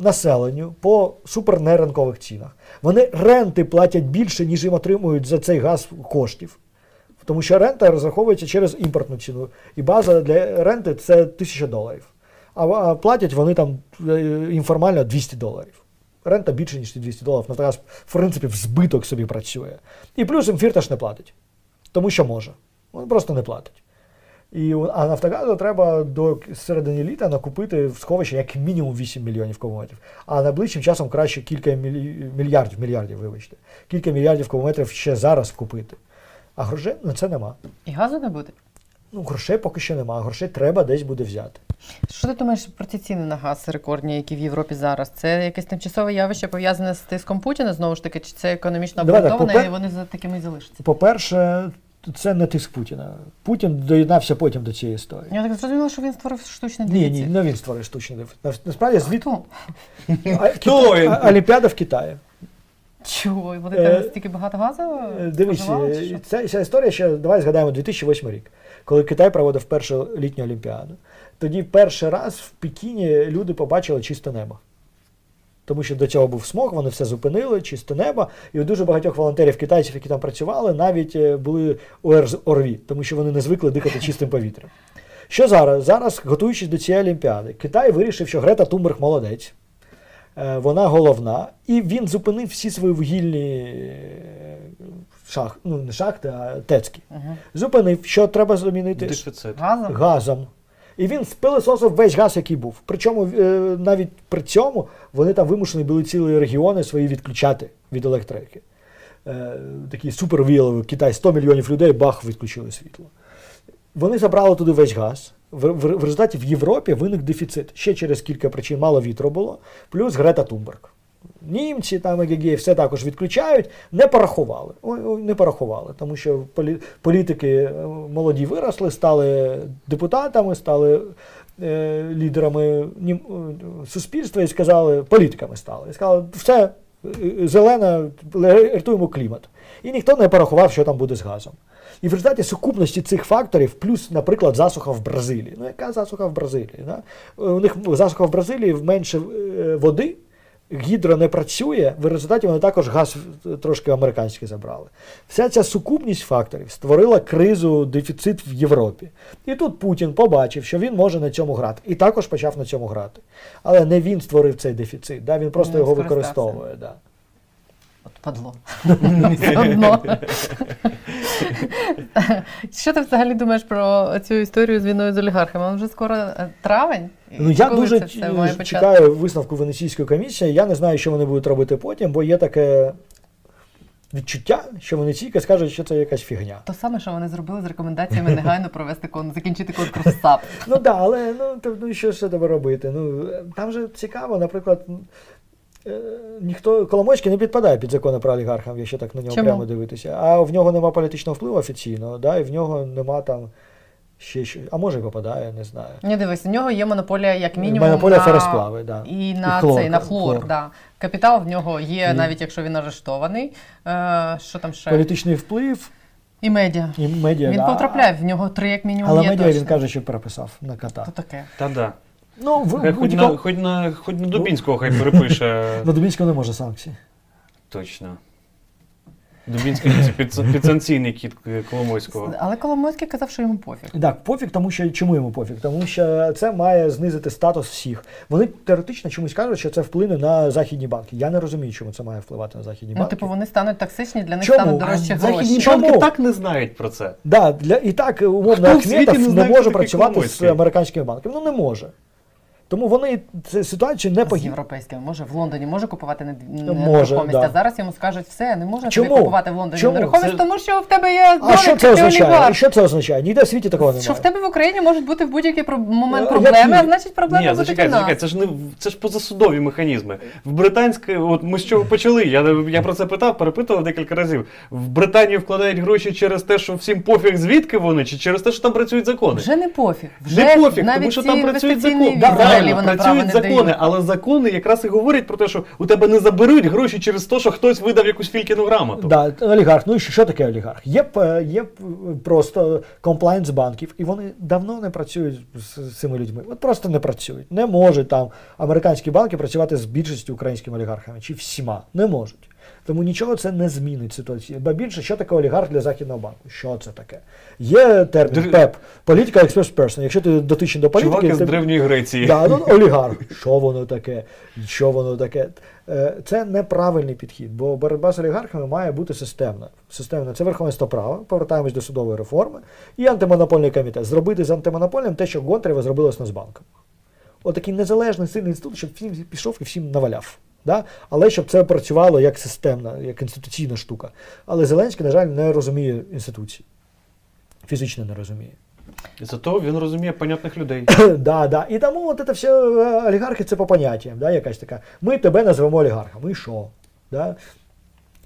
населенню по супернеринкових цінах. Вони ренти платять більше, ніж їм отримують за цей газ коштів. Тому що рента розраховується через імпортну ціну. І база для ренти – це $1000. А платять вони там інформально $200. Рента більше, ніж $200. Нафтогаз, в принципі, в збиток собі працює. І плюс їм Фірташ не платить. Тому що може. Він просто не платить. А Нафтогазу треба до середини літа накупити в сховище як мінімум 8 мільйонів кубометрів. А найближчим часом краще кілька мільярдів, вибачте. Кілька мільярдів кубометрів ще зараз купити. А грошей на це нема. І газу не буде? Ну, грошей поки що нема. Грошей треба десь буде взяти. Що ти думаєш про ці ціни на газ рекордні, які в Європі зараз? Це якесь тимчасове явище пов'язане з тиском Путіна, знову ж таки, чи це економічно обґрунтовано і вони за такими і залишаться? По-перше, це не тиск Путіна. Путін доєднався потім до цієї історії. Я так зрозуміла, що він створив штучний дефіцит. Ні, не він створив штучний дефіцит. Насправді, звідки? Олімпіада в Китаї. Чого? І вони там стільки багато газу споживали? Дивіться, ця історія ще, давай згадаємо, 2008 рік, коли Китай проводив першу літню Олімпіаду. Тоді перший раз в Пекіні люди побачили чисте небо. Тому що до цього був смог, вони все зупинили, чисте небо. І у дуже багатьох волонтерів китайців, які там працювали, навіть були ОРВІ, тому що вони не звикли дихати чистим повітрям. Що зараз? Зараз, готуючись до цієї Олімпіади, Китай вирішив, що Грета Тунберг молодець, вона головна, і він зупинив всі свої вугільні шахти, ну не шахти, а тецькі. Зупинив, що треба замінити? Газом. І він спилисосив весь газ, який був. Причому навіть при цьому вони там вимушені були цілі регіони свої відключати від електрики. Такий супервіяловий Китай, 100 мільйонів людей, бах, відключили світло. Вони забрали туди весь газ. В результаті в Європі виник дефіцит. Ще через кілька причин мало вітру було, плюс Грета Тунберг. Німці, там ЕГГ, все також відключають, не порахували. Не порахували, тому що політики молоді виросли, стали депутатами, стали лідерами суспільства і сказали, політиками стали. І сказали, все, зелена, рятуємо клімат. І ніхто не порахував, що там буде з газом. І в результаті сукупності цих факторів, плюс, наприклад, засуха в Бразилії. Ну, яка засуха в Бразилії? Да? У них засуха в Бразилії, менше води, гідро не працює, в результаті вони також газ трошки американський забрали. Вся ця сукупність факторів створила кризу, дефіцит в Європі. І тут Путін побачив, що він може на цьому грати. І також почав на цьому грати. Але не він створив цей дефіцит, да? Він просто його використовує. Да. От падло. Все одно. Що ти взагалі думаєш про цю історію з війною з олігархами? Він вже скоро травень? Ну, я дуже чекаю висновку Венеційської комісії. Я не знаю, що вони будуть робити потім, бо є таке відчуття, що Венеційка скаже, що це якась фігня. То саме, що вони зробили з рекомендаціями негайно провести закінчити конкурс САП. Ну так, але що ж треба робити? Там же цікаво, наприклад, Коломойський не підпадає під закони про олігархів, якщо так на нього прямо дивитися. А в нього нема політичного впливу офіційного, да? І в нього нема там ще щось. А може і попадає, не знаю. Не дивись, в нього є монополія як мінімум монополія феросплави, да. І на хлор. Да. Капітал в нього є, навіть якщо він арештований. Що там ще? Політичний вплив. І медіа. Він потрапляє, в нього 3 як мінімум є. Але медіа, він каже, що переписав на кота. То таке. Та да. Хоч на Дубінського хай перепише. На Дубінського не може санкції. Точно. Дубінський – це підсанкційний кіт Коломойського. Але Коломойський казав, що йому пофіг. Так, пофіг, тому що… Чому йому пофіг? Тому що це має знизити статус всіх. Вони теоретично чомусь кажуть, що це вплине на західні банки. Я не розумію, чому це має впливати на західні банки. Ну, типу, вони стануть токсичні, для них стануть дорожчі гроші. Чому? Банки так не знають про це. Так, і так, умовно, Ахметов не може працювати з американськими банками. Ну, не може. Тому вони цю ситуацію не погіршують. З європейськими може? В Лондоні може купувати нерухомість? Да. А зараз йому скажуть, все, не можна тобі купувати в Лондоні нерухомість, це... тому що в тебе є донор, чи ти олігарх. А що це означає? Ніде в світі такого немає. Що в тебе в Україні можуть бути в будь-який момент проблеми, а значить проблеми будуть в нас. Ні, це ж позасудові механізми. В британській, от ми з чого почали, я про це питав, перепитував декілька разів. В Британію вкладають гроші через те, що всім пофіг звідки вони, чи через те, що там працюють закони? Вже не пофіг. Не пофіг, тому що там працюють закони. Працюють закони, але закони якраз і говорять про те, що у тебе не заберуть гроші через те, що хтось видав якусь фількіну грамоту. Да, олігарх. Ну і що таке олігарх? Є просто комплаєнс банків, і вони давно не працюють з цими людьми. От просто не працюють. Не можуть там американські банки працювати з більшістю українськими олігархами. Чи всіма. Не можуть. Тому нічого це не змінить ситуацію. Ба більше, що таке олігарх для Західного банку? Що це таке? Є термін ПЕП, політика експрес-персон. Якщо ти дотичний до політики... Чуваки з Древньої Греції. Да, ну, олігарх. Що воно таке? Що воно таке? Це неправильний підхід, бо боротьба з олігархами має бути системна. Системна – це верховенство права, повертаємось до судової реформи, і антимонопольний комітет. Зробити з антимонополем те, що Гонтарева зробила з Нацбанком. Отакий незалежний сильний інститут, щоб всім пішов і всім наваляв. Да? Але щоб це працювало як системна, як інституційна штука. Але Зеленський, на жаль, не розуміє інституції. Фізично не розуміє. І зато він розуміє понятних людей. Да, да. І тому от це все, олігархи – це по поняттям. Да? Якась така, ми тебе назвемо олігархом. І що? Да?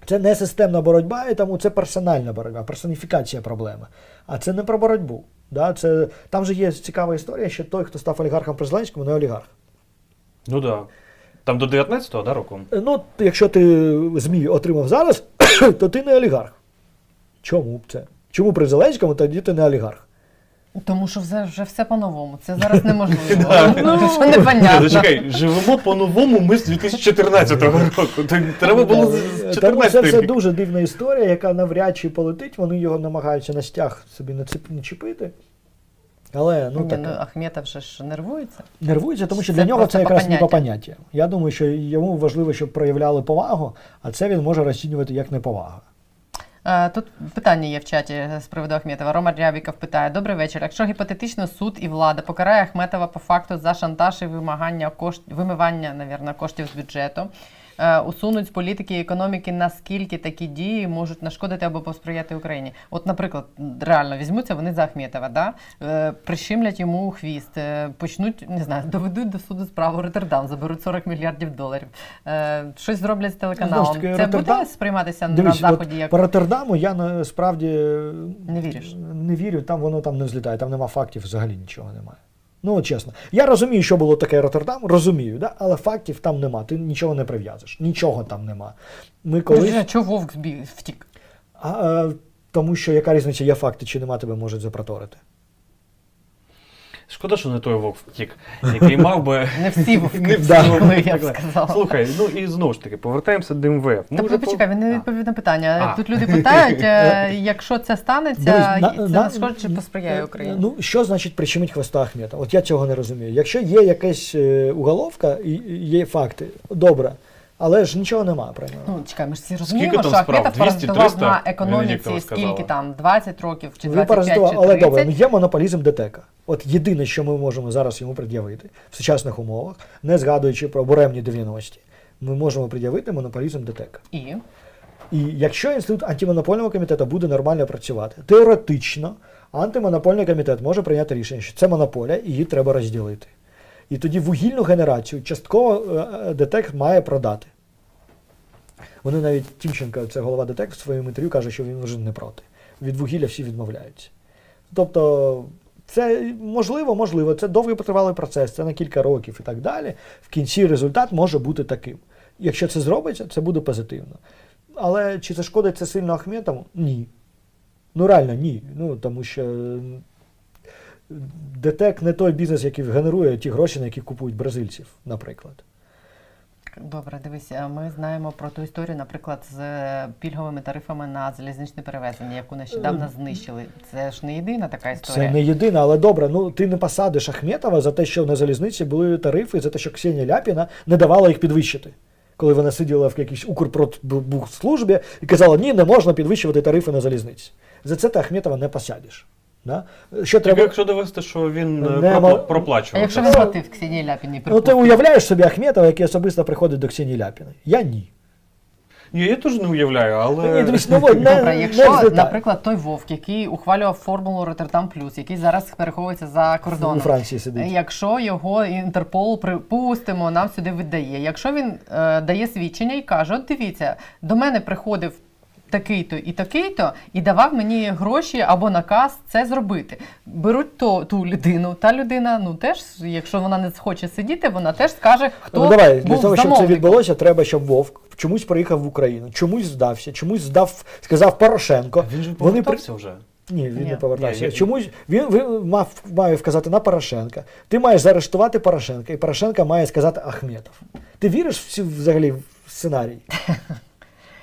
Це не системна боротьба, і тому це персональна боротьба, персоніфікація проблеми. А це не про боротьбу. Да? Це... Там же є цікава історія, що той, хто став олігархом при Зеленському, не олігарх. Ну так. Да. Там до 19-го, да, року? Ну, якщо ти ЗМІ отримав зараз, то ти не олігарх. Чому б це? Чому при Зеленському тоді ти не олігарх? Тому що вже все по-новому. Це зараз неможливо. Це непонятно. Зачекай, живемо по-новому ми з 2014 року. Треба було з 14-го. Тому це дуже дивна історія, яка навряд чи полетить. Вони його намагаються на стяг собі начепити. Але, ну, так, Ахметов вже ж нервується. Нервується, тому що для нього це якраз не по поняття. Я думаю, що йому важливо, щоб проявляли повагу, а це він може розцінювати як неповага. Тут питання є в чаті з приводу Ахметова. Рома Рябіков питає. Добрий вечір. Якщо гіпотетично суд і влада покарає Ахметова по факту за шантаж і вимивання, навірно, коштів з бюджету, усунуть з політики і економіки, наскільки такі дії можуть нашкодити або посприяти Україні. От, наприклад, реально візьмуться вони за Ахметова, да? Прищемлять йому хвіст, почнуть, не знаю, доведуть до суду справу Роттердам, заберуть $40 мільярдів. Щось зроблять з телеканалом. Знов, таки, це буде сприйматися на Заході? Як... По Роттердаму я насправді не вірю, там воно там не взлітає, там нема фактів, взагалі нічого немає. Ну, чесно. Я розумію, що було таке Роттердам, розумію, да? Але фактів там нема, ти нічого не прив'язуєш, нічого там нема. Ми колись... Чого Вовк втік? Тому що яка різниця, є факти чи нема, тебе можуть запроторити. Шкода, що не той Вовк втік, який мав би... Не всі Вовки втікли, я б сказала. Слухай, ну і знову ж таки, повертаємося до МВФ. Тобто, почекай, він не відповів на питання. Тут люди питають, якщо це станеться, це нашкодить чи посприяє Україні? Ну, що значить причинить хвоста Ахметова? От я цього не розумію. Якщо є якась уголовка, є факти, добре. Але ж нічого немає про нього. Ну, чекай, ми ж всі розуміємо, що Ахметов паразитував на економіці, скільки там, 20 років чи 25 чи 30. Але добре, є монополізм ДТЕКа. От єдине, що ми можемо зараз йому пред'явити в сучасних умовах, не згадуючи про буремні 90-ті, ми можемо пред'явити монополізм ДТЕКа. І якщо інститут антимонопольного комітету буде нормально працювати, теоретично антимонопольний комітет може прийняти рішення, що це монополія і її треба розділити. І тоді вугільну генерацію частково ДТЕК має продати. Вони навіть, Тімченко, це голова ДТЕК, в своєму інтерв'ю каже, що він вже не проти. Від вугілля всі відмовляються. Тобто, це можливо, це довготривалий процес, це на кілька років і так далі. В кінці результат може бути таким. Якщо це зробиться, це буде позитивно. Але чи зашкодить це сильно Ахметову? Ні. Ну реально ні. Ну, тому що... ДТЕК не той бізнес, який генерує ті гроші, на які купують бразильців, наприклад. Добре, дивись, ми знаємо про ту історію, наприклад, з пільговими тарифами на залізничне перевезення, яку нещодавно знищили. Це ж не єдина така історія. Це не єдина, але добре, ну ти не посадиш Ахметова за те, що на залізниці були тарифи, за те, що Ксенія Ляпіна не давала їх підвищити. Коли вона сиділа в якійсь Укрпродбухслужбі і казала, ні, не можна підвищувати тарифи на залізниці. За це ти Ахметова не посадиш. Да? Що треба... Якщо довести, що він проплачував. А якщо він платив Ксенії Ляпіні? Ну ти уявляєш собі Ахметова, який особисто приходить до Ксенії Ляпіної? Я ні. Ні, я теж не уявляю, але... Добре, якщо, наприклад, той Вовк, який ухвалював формулу Роттердам плюс, який зараз переховується за кордоном. У Франції сидить. Якщо його Інтерпол, припустимо, нам сюди видає. Якщо він дає свідчення і каже, от дивіться, до мене приходив такий-то, і давав мені гроші або наказ це зробити. Беруть ту людину, та людина, ну теж, якщо вона не хоче сидіти, вона теж скаже, хто був замовником. Для того, щоб це відбулося, треба, щоб Вовк чомусь приїхав в Україну, чомусь здався, чомусь сказав Порошенко. Він же повертався вже. Ні, він не повертався. Чомусь він має вказати на Порошенка. Ти маєш заарештувати Порошенка, і Порошенка має сказати Ахметов. Ти віриш взагалі в сценарій?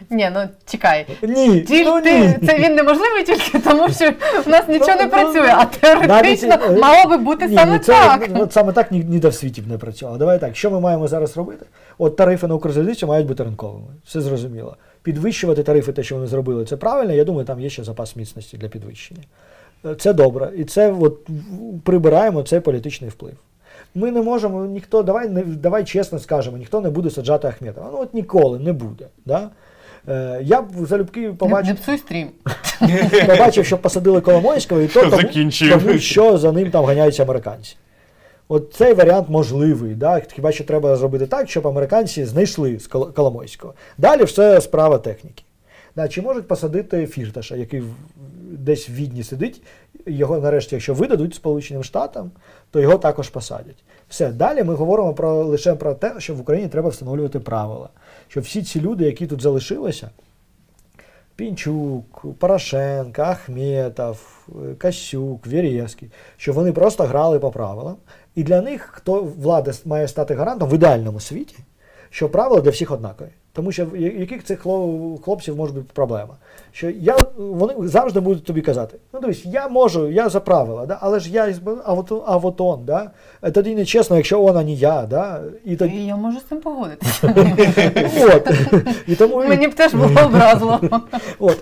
Ні, ну чекай. Ні, це він неможливий тільки тому, що в нас нічого не працює, а теоретично мало би бути саме так. Саме так ніде в світі б не працювало. Давай так, що ми маємо зараз робити? От тарифи на Укрзалізницю мають бути ринковими, все зрозуміло. Підвищувати тарифи, те, що вони зробили, це правильно, я думаю, там є ще запас міцності для підвищення. Це добре, і це от прибираємо цей політичний вплив. Ми не можемо, ніхто, давай чесно скажемо, ніхто не буде саджати Ахметова. Ну от ніколи не буде, да? Я б залюбки побачив, що посадили Коломойського і то тому, що за ним там ганяються американці. От цей варіант можливий, да? Хіба що треба зробити так, щоб американці знайшли Коломойського. Далі все справа техніки. Да, чи можуть посадити Фірташа, який десь в Відні сидить, його нарешті, якщо видадуть Сполученим Штатам, то його також посадять. Все, далі ми говоримо лише про те, що в Україні треба встановлювати правила. Щоб всі ці люди, які тут залишилися, Пінчук, Порошенко, Ахметов, Касюк, Вєрєвський, щоб вони просто грали по правилам. І для них, хто влада має стати гарантом в ідеальному світі, що правила для всіх однакові. Тому що яких цих хлопців може бути проблема? Що вони завжди будуть тобі казати, ну дивись, я за правила, да? Але ж я а от он, да? Тоді не чесно, якщо он, а не я. Да? І тоді... Я можу з цим погодитися. Мені б теж було образливо.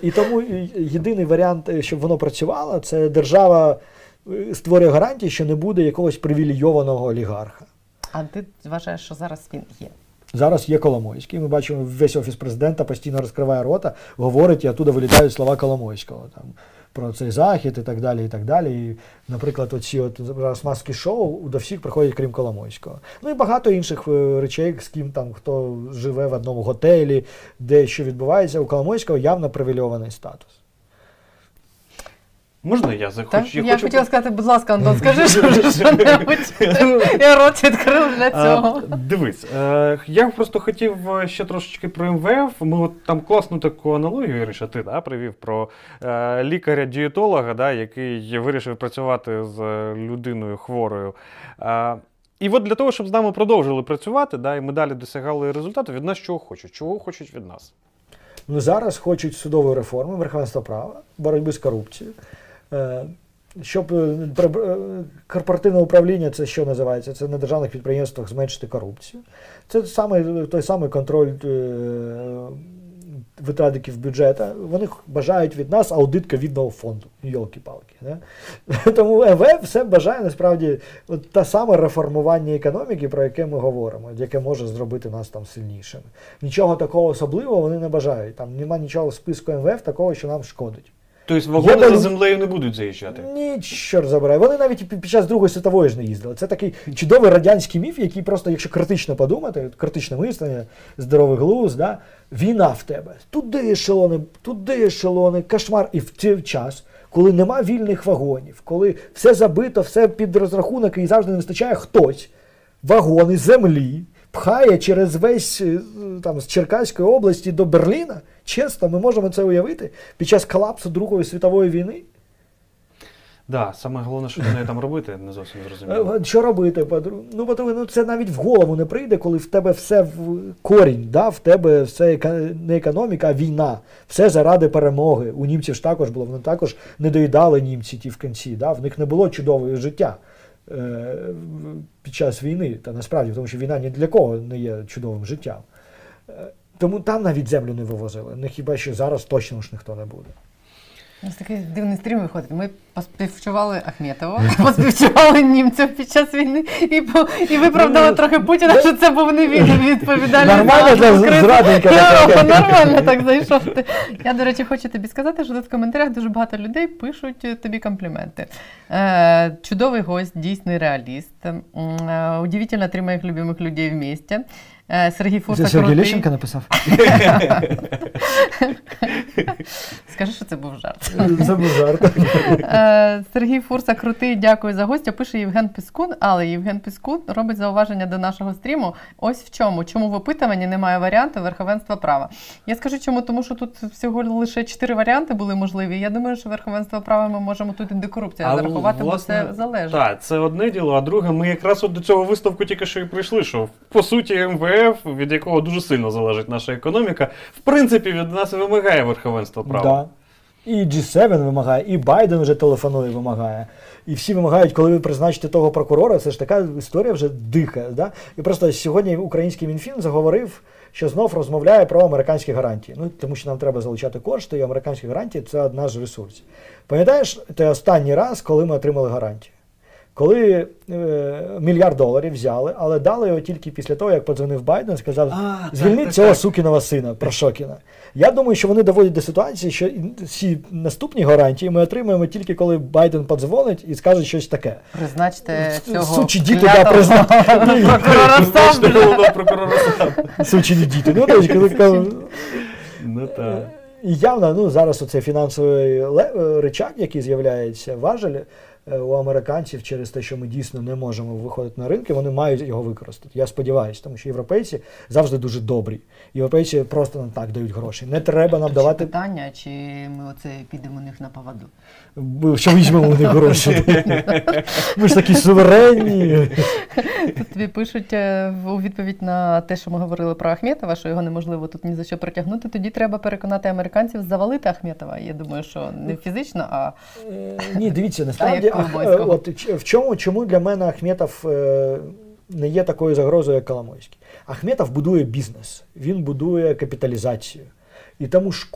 І тому єдиний варіант, щоб воно працювало, це держава створює гарантії, що не буде якогось привілейованого олігарха. А ти вважаєш, що зараз він є? Зараз є Коломойський, ми бачимо, весь Офіс Президента постійно розкриває рота, говорить, і оттуда вилітають слова Коломойського там, про цей захід і так далі, і так далі. І, наприклад, оці маски шоу до всіх приходять, крім Коломойського. Ну і багато інших речей, з ким там, хто живе в одному готелі, де що відбувається, у Коломойського явно привілейований статус. Можна я захочу? Я хотіла сказати, будь ласка, Антон, скажи, що що-небудь. Я рот відкрив для цього. Дивись, я просто хотів ще трошечки про МВФ. Ми от там класну таку аналогію, Іриша, ти привів про лікаря-дієтолога, який вирішив працювати з людиною хворою. І от для того, щоб з нами продовжили працювати, і ми далі досягали результату, від нас чого хочуть? Чого хочуть від нас? Ну зараз хочуть судової реформи, верховенства права, боротьби з корупцією. Щоб корпоративне управління, це що називається, це на державних підприємствах зменшити корупцію. Це той самий контроль витратників бюджету. Вони бажають від нас аудит ковідного фонду. Йолки-палки. Тому МВФ все бажає насправді те саме реформування економіки, про яке ми говоримо, яке може зробити нас там сильнішими. Нічого такого особливого вони не бажають. Там немає нічого в списку МВФ такого, що нам шкодить. Тобто вагони за землею не будуть заїжджати? Ні, чорт забирай. Вони навіть під час Другої світової ж не їздили. Це такий чудовий радянський міф, який просто, якщо критично подумати, критичне мислення, здоровий глузд, да? Війна в тебе. Туди ешелони, кошмар. І в цей час, коли нема вільних вагонів, коли все забито, все під розрахунок і завжди не вистачає хтось, вагони землі пхає через весь, там, з Черкаської області до Берліна. Чесно, ми можемо це уявити під час колапсу Другої світової війни? Так, саме головне, що не там робити, не зовсім зрозуміло. Що робити, по-друге, це навіть в голову не прийде, коли в тебе все в корінь, в тебе все не економіка, а війна. Все заради перемоги. У німців ж також було, вони також не доїдали німці ті в кінці, в них не було чудового життя під час війни, та насправді, тому що війна ні для кого не є чудовим життям. Тому там навіть землю не вивозили, хіба що зараз точно ж ніхто не буде. У нас такий дивний стрім виходить. Ми поспівчували Ахметова, поспівчували німців під час війни і виправдали трохи Путіна, що це був невідомий відповідальний. Нормально це зрадненько. Нормально так зайшов ти. Я, до речі, хочу тобі сказати, що тут в коментарях дуже багато людей пишуть тобі компліменти. Чудовий гость, дійсний реаліст. Удивительно, три моїх любимих людей в місті. Сергій Фурса крутий. Це Сергій Лещенко написав? Скажи, що це був жарт. Це був жарт. Сергій Фурса крутий, дякую за гостя. Пише Євген Піскун, але Євген Піскун робить зауваження до нашого стріму. Ось в чому. Чому в опитуванні немає варіанту верховенства права? Я скажу чому, тому що тут всього лише 4 варіанти були можливі. Я думаю, що верховенство права ми можемо тут і декорупція зарахувати, бо це залежить. Так, це одне діло, а друге, ми якраз от до цього висновку тільки що і прийшли, що по суті МВФ, від якого дуже сильно залежить наша економіка, в принципі, від нас вимагає верховенство права. Да. І G7 вимагає, і Байден вже телефонує, вимагає. І всі вимагають, коли ви призначите того прокурора, це ж така історія вже дика. Да? І просто сьогодні український Мінфін заговорив, що знов розмовляє про американські гарантії. Ну, тому що нам треба залучати кошти, і американські гарантії – це одна з ресурсів. Пам'ятаєш, це останній раз, коли ми отримали гарантії? Коли $1 мільярд взяли, але дали його тільки після того, як подзвонив Байден, сказав, звільніть цього сукиного сина, Прошокіна. Я думаю, що вони доводять до ситуації, що всі наступні гарантії ми отримаємо тільки, коли Байден подзвонить і скаже щось таке. Призначте цього прокурора сам. Сучені діти. Ну, так. І явно, ну, зараз оцей фінансовий ричаг, який з'являється, важель у американців через те, що ми дійсно не можемо виходити на ринки, вони мають його використати. Я сподіваюся, тому що європейці завжди дуже добрі. Європейці просто нам так дають гроші. Не треба нам давати... питання, чи ми оце підемо у них на поводу? Що візьмемо у них гроші? Ми ж такі суверенні. Тут тобі пишуть у відповідь на те, що ми говорили про Ахметова, що його неможливо тут ні за що притягнути. Тоді треба переконати американців завалити Ахметова. Я думаю, що не фізично, а... Ні, дивіться, насправді... Чому для мене Ахметов не є такою загрозою, як Коломойський? Ахметов будує бізнес, він будує капіталізацію. І тому ж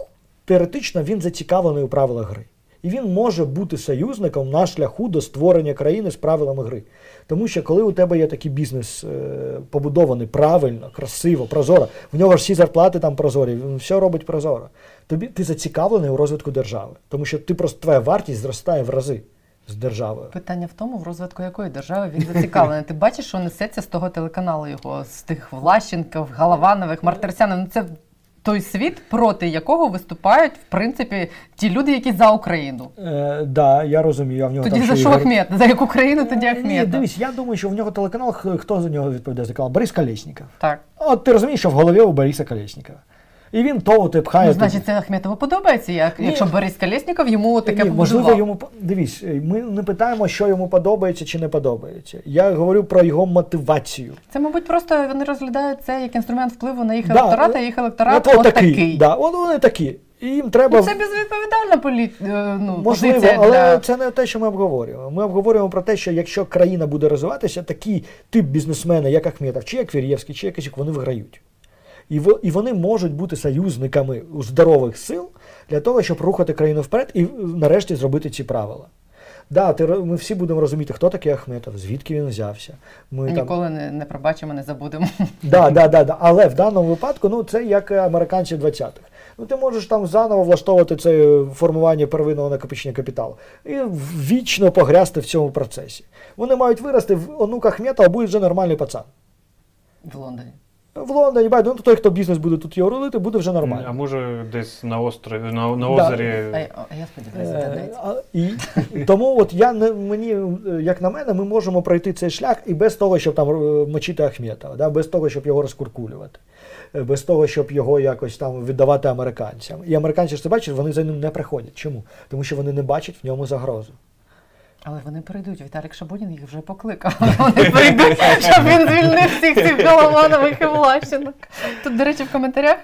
теоретично він зацікавлений у правилах гри. І він може бути союзником на шляху до створення країни з правилами гри. Тому що коли у тебе є такий бізнес побудований правильно, красиво, прозоро, в нього ж всі зарплати там прозорі, він все робить прозоро, ти зацікавлений у розвитку держави. Тому що твоя вартість зростає в рази. З державою. Питання в тому, в розвитку якої держави він зацікавлений. Ти бачиш, що несеться з того телеканалу його, з тих Влащенків, Галаванових, Мартирсянів. Це той світ, проти якого виступають, в принципі, ті люди, які за Україну. Да, я розумію. А в нього тоді за що Ахмет? За яку країну тоді Ахмет? Ні, дивись, я думаю, що в нього телеканал, хто за нього відповідає за канал? Борис Колєсніков. Так. От ти розумієш, що в голові у Бориса Колєснікова. І він то пхає... Ну, значить, це Ахметову подобається, якщо Борис Колєсніков йому таке побудував. Можливо, йому... Дивись, ми не питаємо, що йому подобається чи не подобається. Я говорю про його мотивацію. Це, мабуть, просто вони розглядають це як інструмент впливу на їх електорат, а їх електорат отакий. Так, вони такі. І їм треба... Це безвідповідальна позиція. Можливо, але це не те, що ми обговорюємо. Ми обговорюємо про те, що якщо країна буде розвиватися, такий тип бізнесмена, як Ахметов, чи як Вєрєвський, чи якось, вони виграють. І вони можуть бути союзниками у здорових сил для того, щоб рухати країну вперед і нарешті зробити ці правила. Да, ми всі будемо розуміти, хто такий Ахметов, звідки він взявся. Ми ніколи не пробачимо, не забудемо. Да. Але в даному випадку це як американці 20-х. Ти можеш там заново влаштовувати це формування первинного накопичення капіталу і вічно погрязти в цьому процесі. Вони мають вирости, онук Ахметова буде вже нормальний пацан. В Лондоні. В Лондоні, Байден, той, хто бізнес буде тут його рулити, буде вже нормально. А може десь на острові, на озері. Я сподіваюся. Тому як на мене, ми можемо пройти цей шлях і без того, щоб там мочити Ахметова, без того, щоб його розкуркулювати, без того, щоб його якось там віддавати американцям. І американці ж це бачать, вони за ним не приходять. Чому? Тому що вони не бачать в ньому загрозу. Але вони прийдуть. Віталій Шабунін їх вже покликав. Вони прийдуть, щоб він звільнив всіх цих Голоманових і Влащенок. Тут, до речі, в коментарях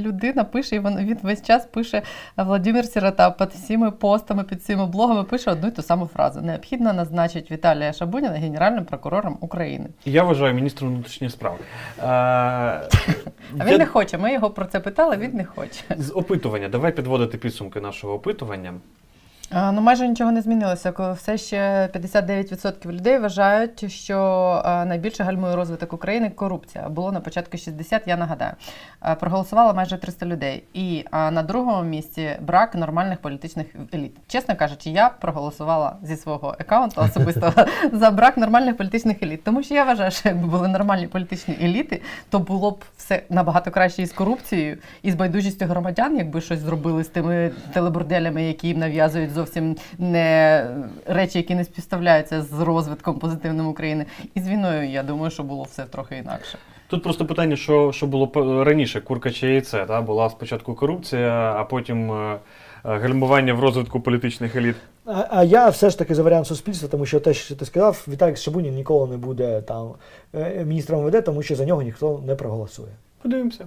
людина пише, і він весь час пише, Володимир Сирота під всіми постами, під всіми блогами пише одну і ту саму фразу. Необхідно назначити Віталія Шабуніна генеральним прокурором України. Я вважаю міністром внутрішніх справ. А він не хоче. Ми його про це питали, він не хоче. З опитування. Давай підводити підсумки нашого опитування. Ну, майже нічого не змінилося. Все ще 59% людей вважають, що найбільше гальмує розвиток України корупція. Було на початку 60, я нагадаю. Проголосувало майже 300 людей. І на другому місці брак нормальних політичних еліт. Чесно кажучи, я проголосувала зі свого аккаунту особисто за брак нормальних політичних еліт. Тому що я вважаю, що якби були нормальні політичні еліти, то було б все набагато краще із корупцією, і з байдужістю громадян, якби щось зробили з тими телеборделями, які їм нав'язують зовсім не речі, які не співставляються з розвитком позитивним України. І з війною, я думаю, що було все трохи інакше. Тут просто питання, що було раніше, курка чи яйце. Та? Була спочатку корупція, а потім гальмування в розвитку політичних еліт. А я все ж таки за варіант суспільства, тому що те, що ти сказав, Віталій Шабунін ніколи не буде там міністром МВД, тому що за нього ніхто не проголосує. Подивимося.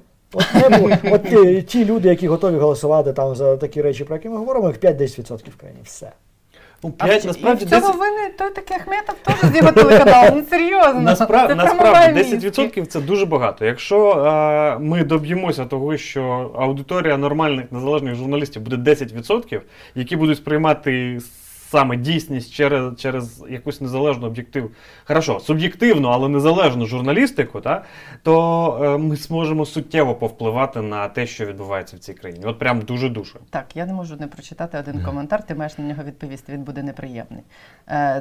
От ті люди, які готові голосувати там за такі речі, про які ми говоримо, їх 5-10% в країні. Все. Ну, 5, насправді, і в цьому 10... винен той такий Ахметов теж з його телеканалом. Ну, серйозно. Насправді, 10% – це дуже багато. Якщо ми доб'ємося того, що аудиторія нормальних, незалежних журналістів буде 10%, які будуть сприймати саме дійсність через якусь незалежну об'єктивну, хорошо, суб'єктивну, але незалежну журналістику, та, то ми зможемо суттєво повпливати на те, що відбувається в цій країні. От прям дуже-дуже. Так, я не можу не прочитати один коментар, ти маєш на нього відповісти, він буде неприємний.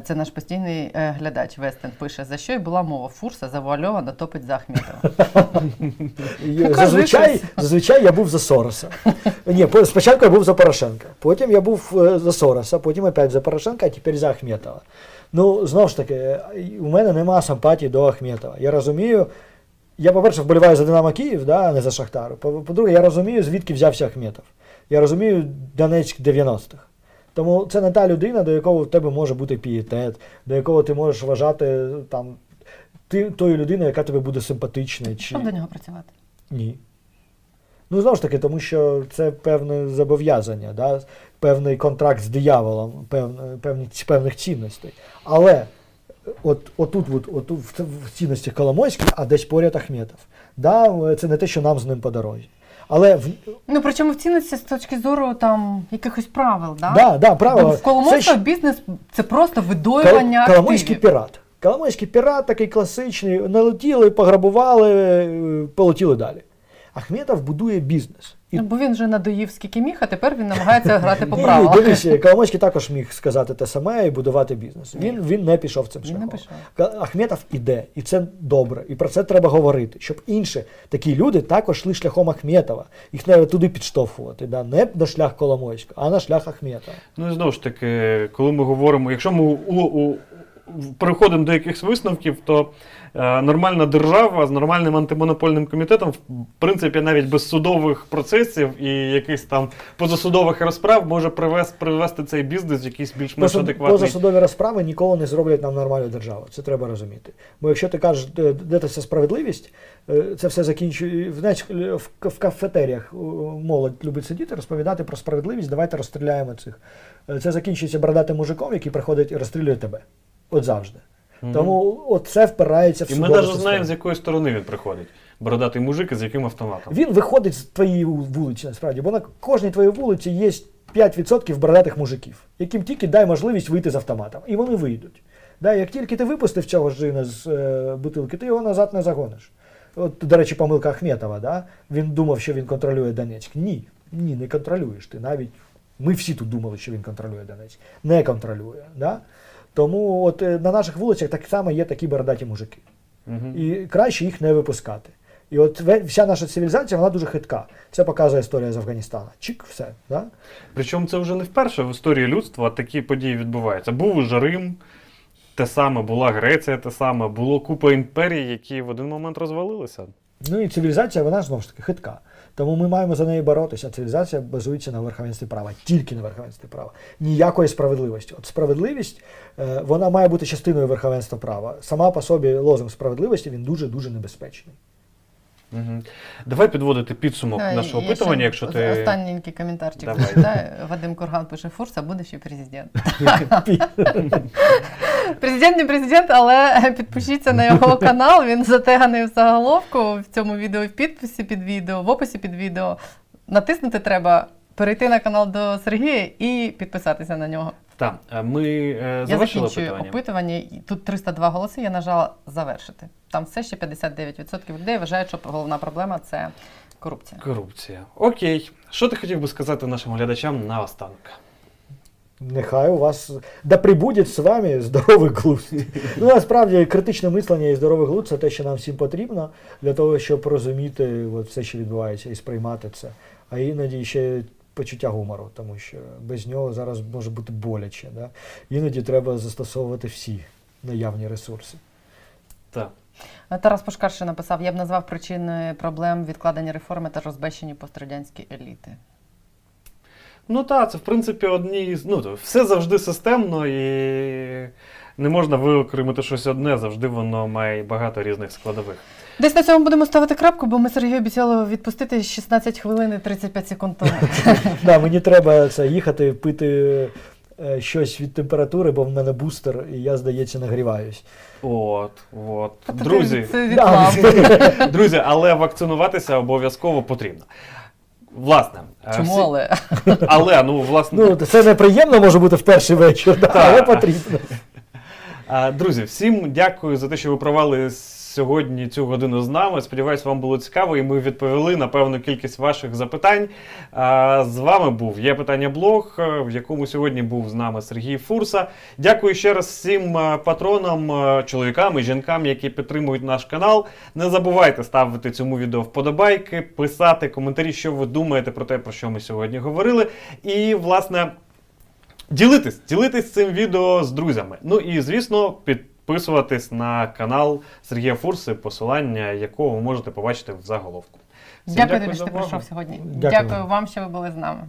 Це наш постійний глядач Вестен пише, за що й була мова Фурса завуальовано топить за Ахметова. Зазвичай я був за Сороса. Ні, спочатку я був за Порошенка, потім я був за Сороса, потім опять за Порошенка, а тепер за Ахметова. Ну, знову ж таки, у мене нема симпатії до Ахметова. Я розумію, я, по-перше, вболіваю за Динамо Київ, да, не за Шахтар. По-друге, я розумію, звідки взявся Ахметов. Я розумію Донецьк 90-х. Тому це не та людина, до якого в тебе може бути пієтет, до якого ти можеш вважати там, тою людиною, яка тобі буде симпатична. Чи... Щоб до нього працювати? Ні. Ну, знову ж таки, тому що це певне зобов'язання, да? Певний контракт з дияволом, певних цінностей. Але отут в цінностях Коломойський, а десь поряд Ахметов. Да? Це не те, що нам з ним по дорозі. Але ну, причому в цінності з точки зору там, якихось правил, да? Да, правила. В Коломойського бізнес – це просто видоювання активів. Коломойський пірат. Коломойський пірат такий класичний. Налетіли, пограбували, полетіли далі. Ахметов будує бізнес. Ну, бо він вже надоїв скільки міг, а тепер він намагається грати по правилах. Ні, дивіться, Коломойський також міг сказати те саме і будувати бізнес. Він не пішов цим шляхом. Ахметов іде, і це добре, і про це треба говорити, щоб інші такі люди також йшли шляхом Ахметова. Їх треба туди підштовхувати, да? Не на шлях Коломойського, а на шлях Ахметова. Ну і знову ж таки, коли ми говоримо, якщо ми переходимо до якихось висновків, то нормальна держава з нормальним антимонопольним комітетом, в принципі, навіть без судових процесів і якихось там позасудових розправ може привести цей бізнес в якийсь більш-менш адекватний. Позасудові розправи ніколи не зроблять нам нормальну державу. Це треба розуміти. Бо якщо ти кажеш, де це справедливість, це все закінчує. В кафетеріях молодь любить сидіти, розповідати про справедливість, давайте розстріляємо цих. Це закінчується бородатим мужиком, який приходить і розстрілює тебе. От завжди. Тому це впирається в судову систему. І ми навіть знаємо, з якої сторони він приходить. Бородатий мужик і з яким автоматом. Він виходить з твоєї вулиці, насправді. Бо на кожній твоїй вулиці є 5% бородатих мужиків, яким тільки дай можливість вийти з автоматом. І вони вийдуть. Да, як тільки ти випустив цього жина з бутилки, ти його назад не загониш. От, до речі, помилка Ахметова. Да? Він думав, що він контролює Донецьк. Ні, не контролюєш ти. Навіть ми всі тут думали, що він контролює Донецьк. Не контролює. Да? Тому от на наших вулицях так само є такі бородаті мужики. І краще їх не випускати. І от вся наша цивілізація, вона дуже хитка. Це показує історія з Афганістана. Чик, все. Да? Причому це вже не вперше в історії людства такі події відбуваються. Був уже Рим, те саме, була Греція, те саме, було купа імперій, які в один момент розвалилися. Ну і цивілізація, вона знову ж таки хитка. Тому ми маємо за неї боротися. Цивілізація базується на верховенстві права, тільки на верховенстві права. Ніякої справедливості. От справедливість, вона має бути частиною верховенства права. Сама по собі лозунг справедливості, він дуже-дуже небезпечний. Угу. Давай підводити підсумок нашого опитування, якщо ти... Останній коментарчик. Вадим Курган пише: Фурса, будущий президент. Президент не президент, але підпишіться на його канал, він затеганий в заголовку в цьому відео, в підписі під відео, в описі під відео. Натиснути треба, перейти на канал до Сергія і підписатися на нього. Так, ми завершили опитування. Я закінчую опитування, тут 302 голоси, я нажала «Завершити». Там все ще 59% людей вважають, що головна проблема – це корупція. Корупція. Окей. Що ти хотів би сказати нашим глядачам наостанок? Нехай у вас… Да прибудеть з вами здоровий глузд. Ну, насправді, критичне мислення і здоровий глузд – це те, що нам всім потрібно для того, щоб розуміти все, що відбувається, і сприймати це. А іноді ще… почуття гумору, тому що без нього зараз може бути боляче. Да? Іноді треба застосовувати всі наявні ресурси. Так. Тарас Пушкар ще написав: я б назвав причиною проблем відкладення реформи та розбещені пострадянські еліти. Ну так, це в принципі одні… Ну, все завжди системно і не можна виокремити щось одне, завжди воно має багато різних складових. Десь на цьому будемо ставити крапку, бо ми Сергію обіцяли відпустити 16 хвилин і 35 секунд тому. Так, мені треба їхати, пити щось від температури, бо в мене бустер, і я, здається, нагріваюсь. От. Друзі, але вакцинуватися обов'язково потрібно. Власне. Чому але? Але, ну, власне… Ну, це неприємно може бути в перший вечір, але потрібно. Друзі, всім дякую за те, що ви провели сьогодні цю годину з нами. Сподіваюсь, вам було цікаво, і ми відповіли на певну кількість ваших запитань. З вами був «Є питання блог», в якому сьогодні був з нами Сергій Фурса. Дякую ще раз всім патронам, чоловікам і жінкам, які підтримують наш канал. Не забувайте ставити цьому відео вподобайки, писати коментарі, що ви думаєте про те, про що ми сьогодні говорили. І, власне, ділитись цим відео з друзями. Ну і, звісно, підписуватись на канал Сергія Фурси, посилання якого ви можете побачити в заголовку. Всім дякую тобі, що ти прийшов сьогодні. Дякую вам, що ви були з нами.